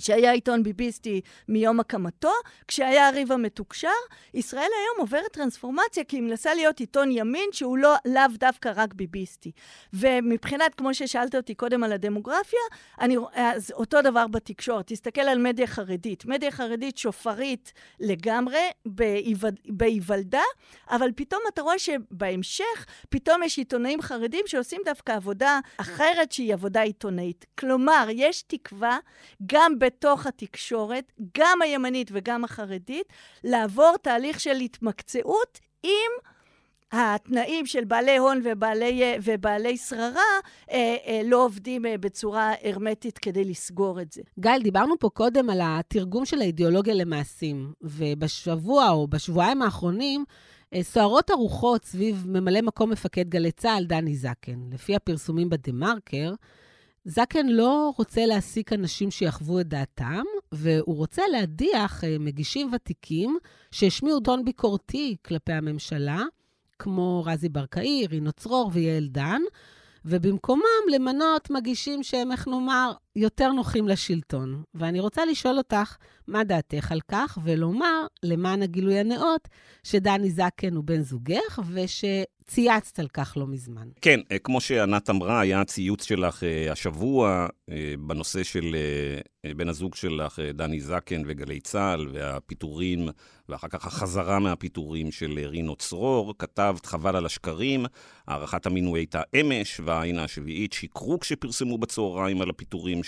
שהיה עיתון ביביסטי מיום הקמתו, כשהיה הריב המתוקשר, ישראל היום עוברת טרנספורמציה, כי היא מנסה להיות עיתון ימין, שהוא לאו דווקא רק ביביסטי. ומבחינת, כמו ששאלת אותי קודם על הדמוגרפיה, אז אותו דבר בתקשורת, תסתכל על מדיה חרדית. מדיה חרדית שופרית לגמרי, בהיוולדה, אבל פתאום אתה רואה שבהמשך, פתאום יש עיתונאים חרדים שעושים דווקא עבודה אחרת, שהיא עבודה עיתונאית. כלומר, יש תקווה, גם בתוך התקשורת, גם הימנית וגם החרדית, לעבור תהליך של התמקצעות עם התנאים של בעלי הון ובעלי שררה, לא עובדים בצורה הרמטית כדי לסגור את זה. גייל, דיברנו פה קודם על התרגום של האידיאולוגיה למעשים, ובשבוע או בשבועיים האחרונים, סוערות הרוחות סביב ממלא מקום מפקד גלי צהל, דני זקן. לפי הפרסומים בדה-מרקר, זקן לא רוצה להעסיק אנשים שיחוו את דעתם, והוא רוצה להדיח מגישים ותיקים שהשמיעו טון ביקורתי כלפי הממשלה, כמו רזי ברקאי, רינו צרור ויעל דן, ובמקומם למנות מגישים שהם, איך נאמר, יותר נוחים לשלטון. ואני רוצה לשאול אותך מה דעתך על כך, ולומר למען הגילוי הנאות שדני זקן הוא בן זוגך, צייצת על כך לא מזמן. כן, כמו שענת אמרה, היה הציוץ שלך השבוע בנושא של בן הזוג שלך, דני זקן וגלי צהל, והפיטורים, ואחר כך החזרה מהפיטורים של רינו צרור, כתבת חבל על השקרים, הערכת המינוי הייתה אמש, והעין השביעית שיקרו כשפרסמו בצהריים על הפיטורים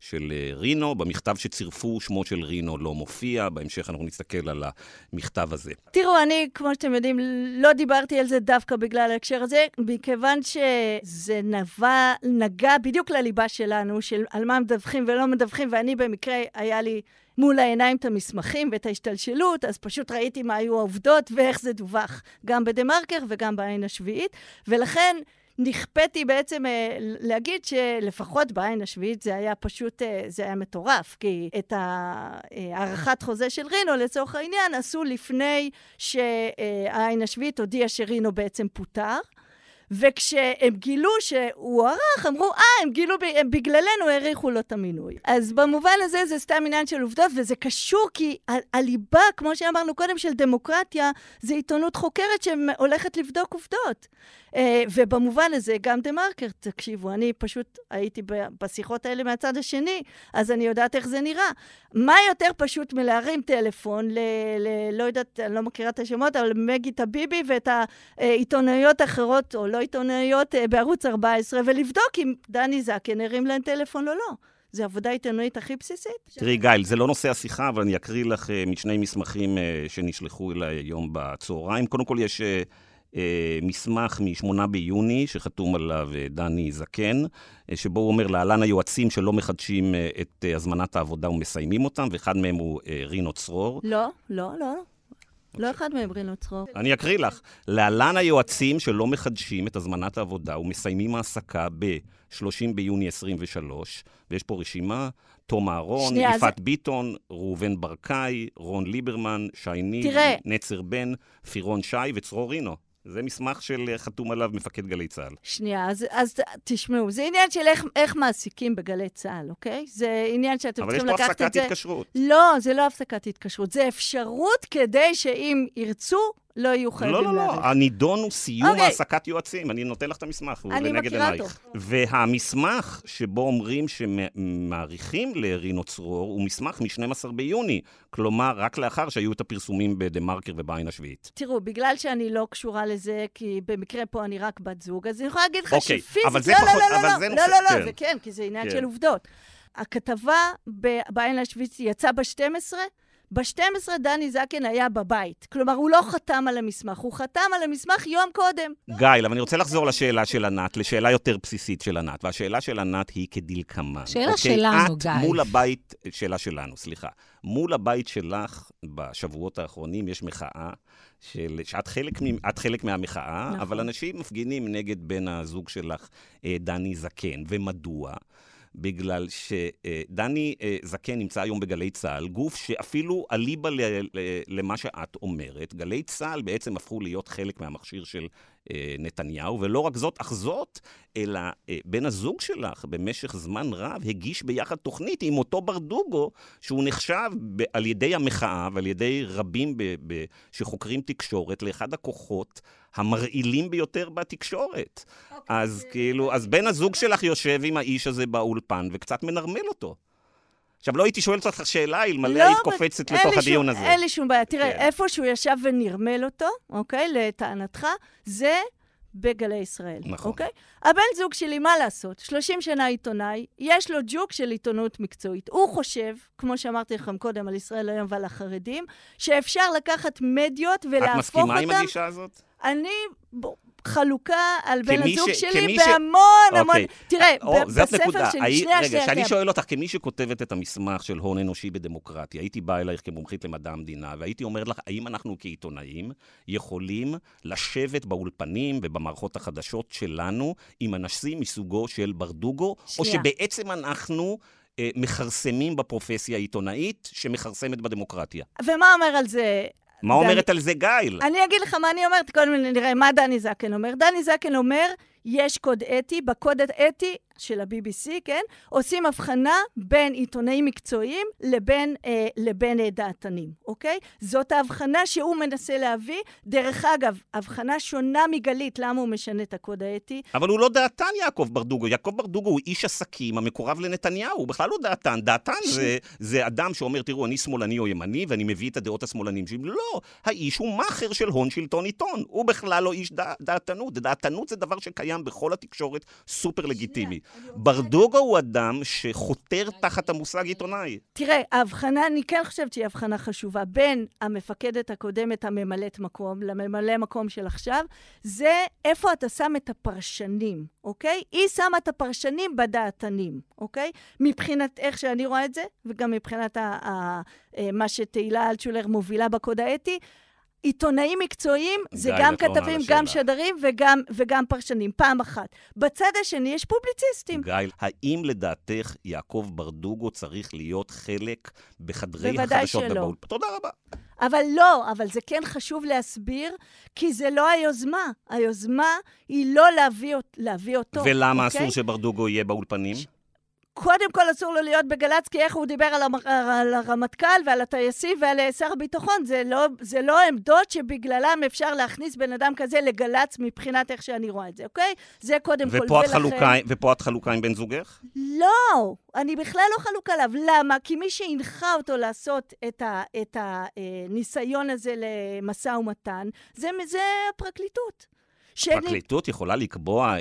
של רינו, במכתב שצירפו שמו של רינו לא מופיע, בהמשך אנחנו נסתכל על המכתב הזה. תראו, אני, כמו שאתם יודעים, לא דיברתי על זה דווקא בגלל ההקשר הזה, מכיוון שזה נגע בדיוק לליבה שלנו, של על מה מדווחים ולא מדווחים, ואני במקרה היה לי מול העיניים את המסמכים ואת ההשתלשלות, אז פשוט ראיתי מה היו העובדות ואיך זה דווח, גם בדה-מרקר וגם בעין השביעית, ולכן נכפתי בעצם להגיד שלפחות בעין השביעית זה היה פשוט, זה היה מטורף, כי את הערכת חוזה של רינו לצורך העניין עשו לפני שהעין השביעית הודיע שרינו בעצם פותר, וכשהם גילו שהוא ערך, אמרו, הם גילו, בגללנו העריכו לו את המינוי. אז במובן הזה זה סתם עניין של עובדות, וזה קשור כי הליבה, כמו שאמרנו קודם, של דמוקרטיה, זה עיתונות חוקרת שהולכת לבדוק עובדות. ובמובן הזה גם דה-מרקר, תקשיבו, אני פשוט הייתי בשיחות האלה מהצד השני, אז אני יודעת איך זה נראה. מה יותר פשוט מלהרים טלפון, לא יודעת, אני לא מכירה את השמות, אבל מגי טביבי ואת העיתונאיות האחרות, או לא עיתונאיות בערוץ 14, ולבדוק אם דני זקן הרים להם טלפון או לא. זו עבודה עיתונאית הכי בסיסית. תראי גייל, זה לא נושא השיחה, אבל אני אקריא לך משני מסמכים שנשלחו אליי היום בצהריים. קודם כל יש מסמך מ-8 ביוני שחתום עליו דני זקן, שבו הוא אומר להלן היועצים שלא מחדשים את הזמנת העבודה ומסיימים אותם, ואחד מהם הוא רינו צרור. לא. לא אחד מברינו צרור. אני אקריא לך. להלן היועצים שלא מחדשים את הזמנת העבודה ומסיימים העסקה ב-30 ביוני 23, ויש פה רשימה, תום אהרון, יפעת ביטון, ראובן ברקאי, רון ליברמן, שי ניב, נצר בן, פירון שי וצרור רינו. זה מסמך של חתום עליו מפקד גלי צהל. שנייה, אז תשמעו, זה עניין של איך מעסיקים בגלי צהל, אוקיי? זה עניין שאתם צריכים לקחת את זה. אבל יש פה הפסקת התקשרות. לא, זה לא הפסקת התקשרות, זה אפשרות כדי שאם ירצו, לא יהיו חייבים להאריך. לא, הנידון הוא סיום העסקת יועצים. אני נותן לך את המסמך, הוא לנגד עינייך. והמסמך שבו אומרים שמעריכים לרינו צרור, הוא מסמך מ-12 ביוני. כלומר, רק לאחר שהיו את הפרסומים בדה-מרקר ובעין השביעית. תראו, בגלל שאני לא קשורה לזה, כי במקרה פה אני רק בת זוג, אז אני יכולה להגיד לך שפיזית, לא, וכן, כי זה עניין של עובדות. הכתבה בעין השביעית יצאה ב-12, ב-12 דני זקן היה בבית. כלומר, הוא לא חתם על המסמך, הוא חתם על המסמך יום קודם. גייל, אבל אני רוצה לחזור לשאלה של ענת, לשאלה יותר בסיסית של ענת, והשאלה של ענת היא כדלקמן. שאלה שלנו, גייל. מול הבית, שאלה שלנו, סליחה. מול הבית שלך בשבועות האחרונים יש מחאה, שאת חלק מהמחאה, נכון. אבל אנשים מפגינים נגד בן הזוג שלך, דני זקן, ומדוע? בגלל שדני זקן נמצא היום בגלי צהל, גוף שאפילו אליבא למה שאת אומרת, גלי צהל בעצם הפכו להיות חלק מהמכשיר של נתניהו, ולא רק זאת אך זאת, אלא בן הזוג שלך במשך זמן רב הגיש ביחד תוכנית עם אותו ברדוגו, שהוא נחשב על ידי המחאה ועל ידי רבים שחוקרים תקשורת לאחד הכוחות המרעילים ביותר בתקשורת. אז כאילו, אז בן הזוג שלך יושב עם האיש הזה באולפן וקצת מנרמל אותו. עכשיו, לא הייתי שואלת אותך שאלה, אלמלא היית קופצת לתוך הדיון הזה. אין לי שום בעיה. תראה, איפה שהוא ישב ונרמל אותו, אוקיי, לטענתך, זה בגלי ישראל. נכון. הבן זוג שלי, מה לעשות? 30 שנה עיתונאי, יש לו ג'וק של עיתונות מקצועית. הוא חושב, כמו שאמרתי לכם קודם על ישראל היום ועל החרדים, שאפשר לקחת מדיות ולהפוך אותם... את מסכימה עם הגישה הזאת? אני... חלוקה על בן הזוג שלי בהמון, המון... תראה, בספר שלי, שנייה. שאני שואל אותך, כמי שכותבת את המסמך של הון אנושי בדמוקרטיה, הייתי באה אלייך כמומחית למדע המדינה, והייתי אומרת לך, האם אנחנו כעיתונאים יכולים לשבת באולפנים ובמערכות החדשות שלנו עם אנשים מסוגו של ברדוגו, או שבעצם אנחנו... מכרסמים בפרופסיה העיתונאית שמכרסמת בדמוקרטיה? ומה אומר על זה... מה אומרת על זה גייל? אני אגיד לך מה אני אומרת, קודם נראה מה דני זקן אומר. דני זקן אומר, יש קוד אתי, בקוד האתי של ה-BBC, כן? עושים הבחנה בין עיתונאים מקצועיים לבין דעתנים, אוקיי? זאת ההבחנה שהוא מנסה להביא, דרך אגב, הבחנה שונה מגלית, למה הוא משנה את הקוד האתי? אבל הוא לא דעתן, יעקב ברדוגו. יעקב ברדוגו הוא איש עסקים המקורב לנתניהו, הוא בכלל לא דעתן. דעתן זה אדם שאומר, תראו, אני שמאלני או ימני, ואני מביא את הדעות השמאלנים שלי. לא, האיש הוא מאחר של הון שלטון עיתון. הוא בכלל לא איש דעתנות. דעתנות זה דבר שקיים בכל התקשורת, סופר לגיטימי. ברדוגו הוא אדם שחותר תחת המושג עיתונאי. תראה, ההבחנה, אני כן חושבת שהיא הבחנה חשובה, בין המפקדת הקודמת הממלאת מקום, לממלא מקום של עכשיו, זה איפה אתה שם את הפרשנים, אוקיי? היא שמה את הפרשנים בדעתנים, אוקיי? מבחינת איך שאני רואה את זה, וגם מבחינת מה שתהילה אלטשולר מובילה בקוד האתי, עיתונאים מקצועיים זה גם כתבים, גם שדרים וגם פרשנים, פעם אחת. בצד השני יש פובליציסטים. גייל, האם לדעתך יעקב ברדוגו צריך להיות חלק בחדרי החדשות בבול? תודה רבה. אבל לא, אבל זה כן חשוב להסביר, כי זה לא היוזמה. היוזמה היא לא להביא אותו. ולמה אסור שברדוגו יהיה באולפנים? קודם כל אסור לו להיות בגלץ, כי איך הוא דיבר על הרמטכ"ל ועל הטייסים ועל שר הביטחון, זה לא עמדות שבגללם אפשר להכניס בן אדם כזה לגלץ מבחינת איך שאני רואה את זה, אוקיי? זה קודם כל. ופה את חלוקה עם בן זוגך? לא, אני בכלל לא חלוקה עליו. למה? כי מי שהנחה אותו לעשות את הניסיון הזה למשא ומתן, זה הפרקליטות. הפרקליטות יכולה לקבוע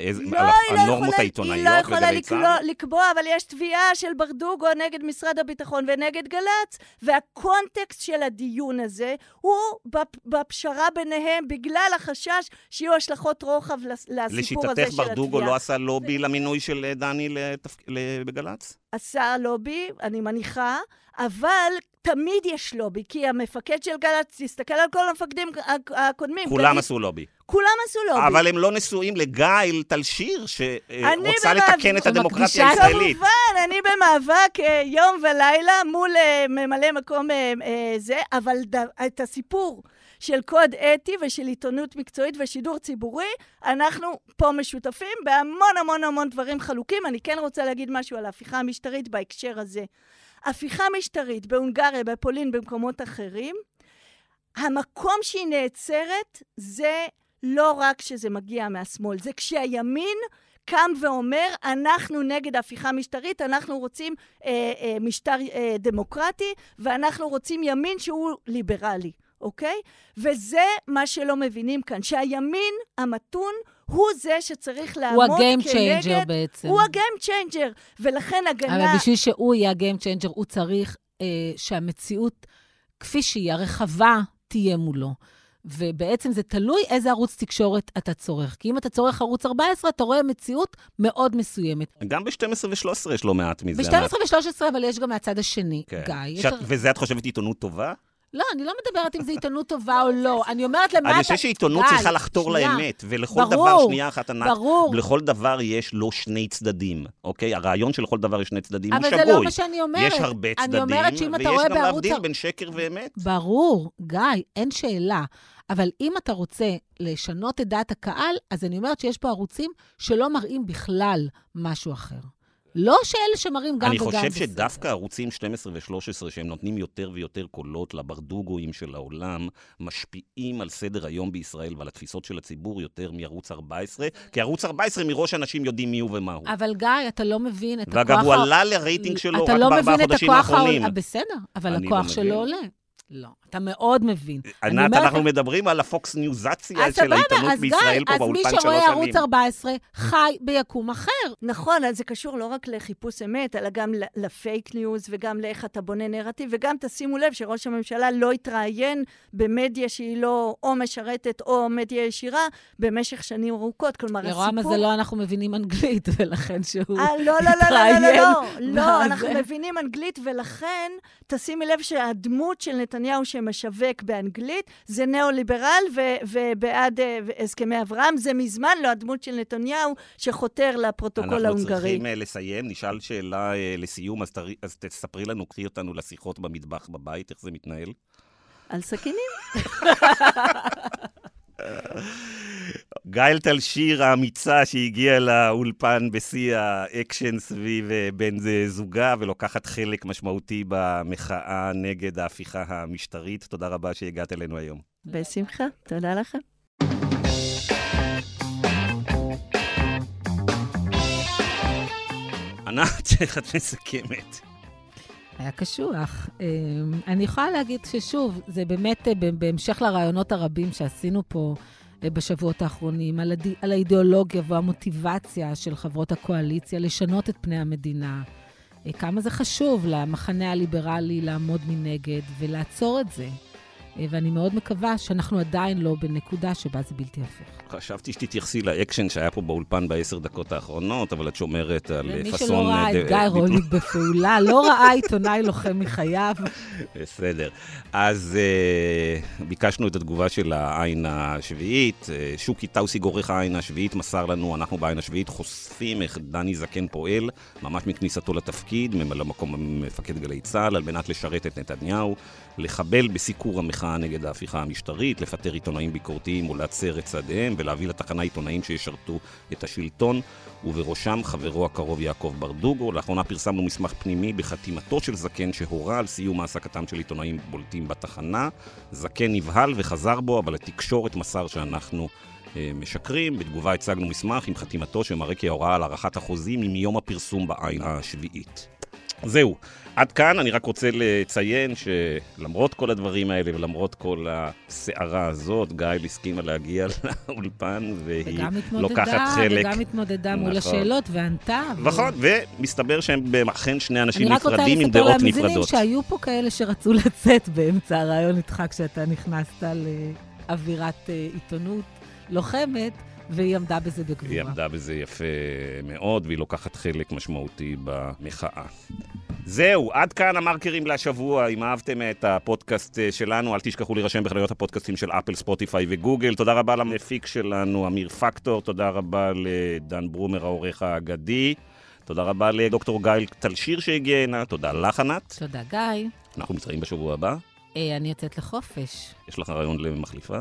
הנורמות העיתונאיות? היא לא יכולה לקבוע, אבל יש תביעה של ברדוגו נגד משרד הביטחון ונגד גלץ, והקונטקסט של הדיון הזה הוא בפשרה ביניהם, בגלל החשש שיהיו השלכות רוחב לסיפור הזה של התביעה. לשיטתך ברדוגו לא עשה לובי למינוי של דני בגלץ? עשה לובי, אני מניחה, אבל תמיד יש לובי, כי המפקד של גלץ, תסתכל על כל המפקדים הקודמים. כולם עשו לובי. כולם עשו לובי. אבל הם לא נשואים לגייל תלשיר, שרוצה לתקן את הדמוקרטיה הישראלית. כמובן, אני במאבק יום ולילה מול ממלא מקום זה, אבל את הסיפור של קוד אתי ושל עיתונות מקצועית ושידור ציבורי, אנחנו פה משותפים בהמון המון המון דברים חלוקים. אני כן רוצה להגיד משהו על ההפיכה המשטרית בהקשר הזה. הפיכה משטרית בהונגריה, בפולין, במקומות אחרים, המקום שהיא נעצרת זה לא רק שזה מגיע מהשמאל, זה כשהימין קם ואומר, אנחנו נגד הפיכה משטרית, אנחנו רוצים משטר דמוקרטי, ואנחנו רוצים ימין שהוא ליברלי, אוקיי? וזה מה שלא מבינים כאן, שהימין המתון הוא זה שצריך לעמוד כנגד... הוא הגיים צ'יינג'ר בעצם. הוא הגיים צ'יינג'ר, ולכן הגנה... אבל בשביל שהוא יהיה הגיים צ'יינג'ר, הוא צריך שהמציאות... כפי שהיא, הרחבה תהיה מולו. ובעצם זה תלוי איזה ערוץ תקשורת אתה צורך. כי אם אתה צורך ערוץ 14, אתה רואה מציאות מאוד מסוימת. גם ב-12 ו-13 יש לא מעט מזה. ב-12 ו-13, אבל יש גם מהצד השני, גיא. וזה את חושבת עיתונות טובה? לא, אני לא מדברת אם זה עיתונות טובה או לא. אני אומרת למה אתה... אני חושב שעיתונות צריכה לחתור לאמת, ולכל דבר, שנייה אחת, ענת, לכל דבר יש לא שני צדדים, אוקיי? הרעיון שלכל דבר יש שני צדדים הוא שגוי. אבל זה לא מה שאני אומרת. יש הרבה צדדים, ויש גם להבדיל בין שקר ואמת. ברור, גיא, אין שאלה. אבל אם אתה רוצה לשנות את דעת הקהל, אז אני אומרת שיש פה ערוצים שלא מראים בכלל משהו אחר. לא שאלה שמראים גם וגם. אני חושב שדווקא ערוצים 12 ו-13, שהם נותנים יותר ויותר קולות לברדוגויים של העולם, משפיעים על סדר היום בישראל ועל התפיסות של הציבור יותר מערוץ 14, כי ערוץ 14 מראש אנשים יודעים מי הוא ומה הוא. אבל גיא, אתה לא מבין את הכוח... ואגב, הוא עלה לרייטינג שלו רק בארבעה חודשים האחרונים. בסדר, אבל הכוח שלו עולה. לא, אתה מאוד מבין. ענת, אנחנו מדברים על הפוקס-ניוזציה של העיתונות בישראל פה באולפן 3 שנים. אז מי שרואה ערוץ 14 חי ביקום אחר. נכון, אז זה קשור לא רק לחיפוש אמת, אלא גם לפייק ניוז, וגם לאיך אתה בונה נרטיב, וגם תשימו לב שראש הממשלה לא התראיין במדיה שהיא לא או משרתת או מדיה ישירה במשך שנים ארוכות. כלומר, הסיפור... לרוע מזלו אנחנו מבינים אנגלית, ולכן שהוא התראיין. לא, לא, לא, לא, לא. אנחנו מבינים אנגלית, ולכן תשימי לב שהדמות של נתניהו שמשווק באנגלית, זה ניאו-ליברל ובעד הסכמי אברהם, זה מזמן לא הדמות של נתניהו שחותר לפרוטוקול ההונגרי. אנחנו צריכים לסיים, נשאל שאלה לסיום, אז תספרי לנו, קחי אותנו לשיחות במטבח בבית, איך זה מתנהל? על סכינים. גאל תלשיר האמיצה שהגיעה לאולפן בשיא האקשן סביב בן זוגה ולוקחת חלק משמעותי במחאה נגד ההפיכה המשטרית. תודה רבה שהגעת אלינו היום. בשמחה, תודה לך. ענת, איך את מסכמת? היה קשוח. אני יכולה להגיד ששוב, זה באמת בהמשך לרעיונות הרבים שעשינו פה בשבועות האחרונים, על האידיאולוגיה והמוטיבציה של חברות הקואליציה לשנות את פני המדינה. כמה זה חשוב למחנה הליברלי לעמוד מנגד ולעצור את זה. ואני מאוד מקווה שאנחנו עדיין לא בנקודה שבה זה בלתי הפך. חשבתי שתתייחסי לאקשן שהיה פה באולפן ב10 דקות האחרונות, אבל את שומרת על פסון... למי שלא ראה את גיא רולניק בפעולה, לא ראה עיתונאי לוחם מחייו. בסדר. אז ביקשנו את התגובה של העין השביעית, שוקי טאוסי גורך העין השביעית, מסר לנו, אנחנו בעין השביעית, חושפים איך דני זקן פועל, ממש מכניסתו לתפקיד, ממלא מקום מפקד גלי צהל, על מנת לשרת את נתניהו, לחבל בסיקור המחאה נגד ההפיכה המשטרית, לפטר עיתונאים ביקורתיים ולעצר את צעדיהם, ולהביא לתחנה עיתונאים שישרתו את השלטון, ובראשם חברו הקרוב יעקב ברדוגו. לאחרונה פרסמנו מסמך פנימי בחתימתו של זקן שהורה על סיום העסקתם של עיתונאים בולטים בתחנה. זקן נבהל וחזר בו, אבל התקשורת מסר שאנחנו משקרים. בתגובה הצגנו מסמך עם חתימתו שמראה כי ההוראה על ערכת החוזים היא מיום הפרסום בעין השביעית. זהו, עד כאן. אני רק רוצה לציין שלמרות כל הדברים האלה ולמרות כל השערה הזאת, גיא הסכימה להגיע לאולפן והיא לוקחת חלק. וגם התמודדה מול השאלות וענתה. נכון, ומסתבר שהם אכן שני אנשים נפרדים עם דעות נפרדות. אני רק רוצה לספר להמזינים שהיו פה כאלה שרצו לצאת באמצע הרעיון איתך כשאתה נכנסת לאווירת עיתונות לוחמת. והיא עמדה בזה בגבורה. היא עמדה בזה יפה מאוד, והיא לוקחת חלק משמעותי במחאה. זהו, עד כאן המרקרים להשבוע. אם אהבתם את הפודקאסט שלנו, אל תשכחו להירשם בחנויות הפודקאסטים של אפל, ספוטיפיי וגוגל. תודה רבה למפיק שלנו, אמיר פקטור. תודה רבה לדן ברומר, העורך האגדי. תודה רבה לדוקטור גאל תלשיר שהגיע הנה. תודה לך, ענת. תודה, גיא. אנחנו מתראים בשבוע הבא. אני יוצאת לחופש. יש לך רעיון למחליפה?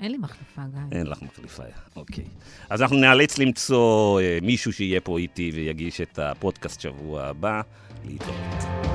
אין לי מחליפה, גיא. אין לך מחליפה, אוקיי. אז אנחנו נאלץ למצוא מישהו שיהיה פה איתי ויגיש את הפודקאסט שבוע הבא. להתראות.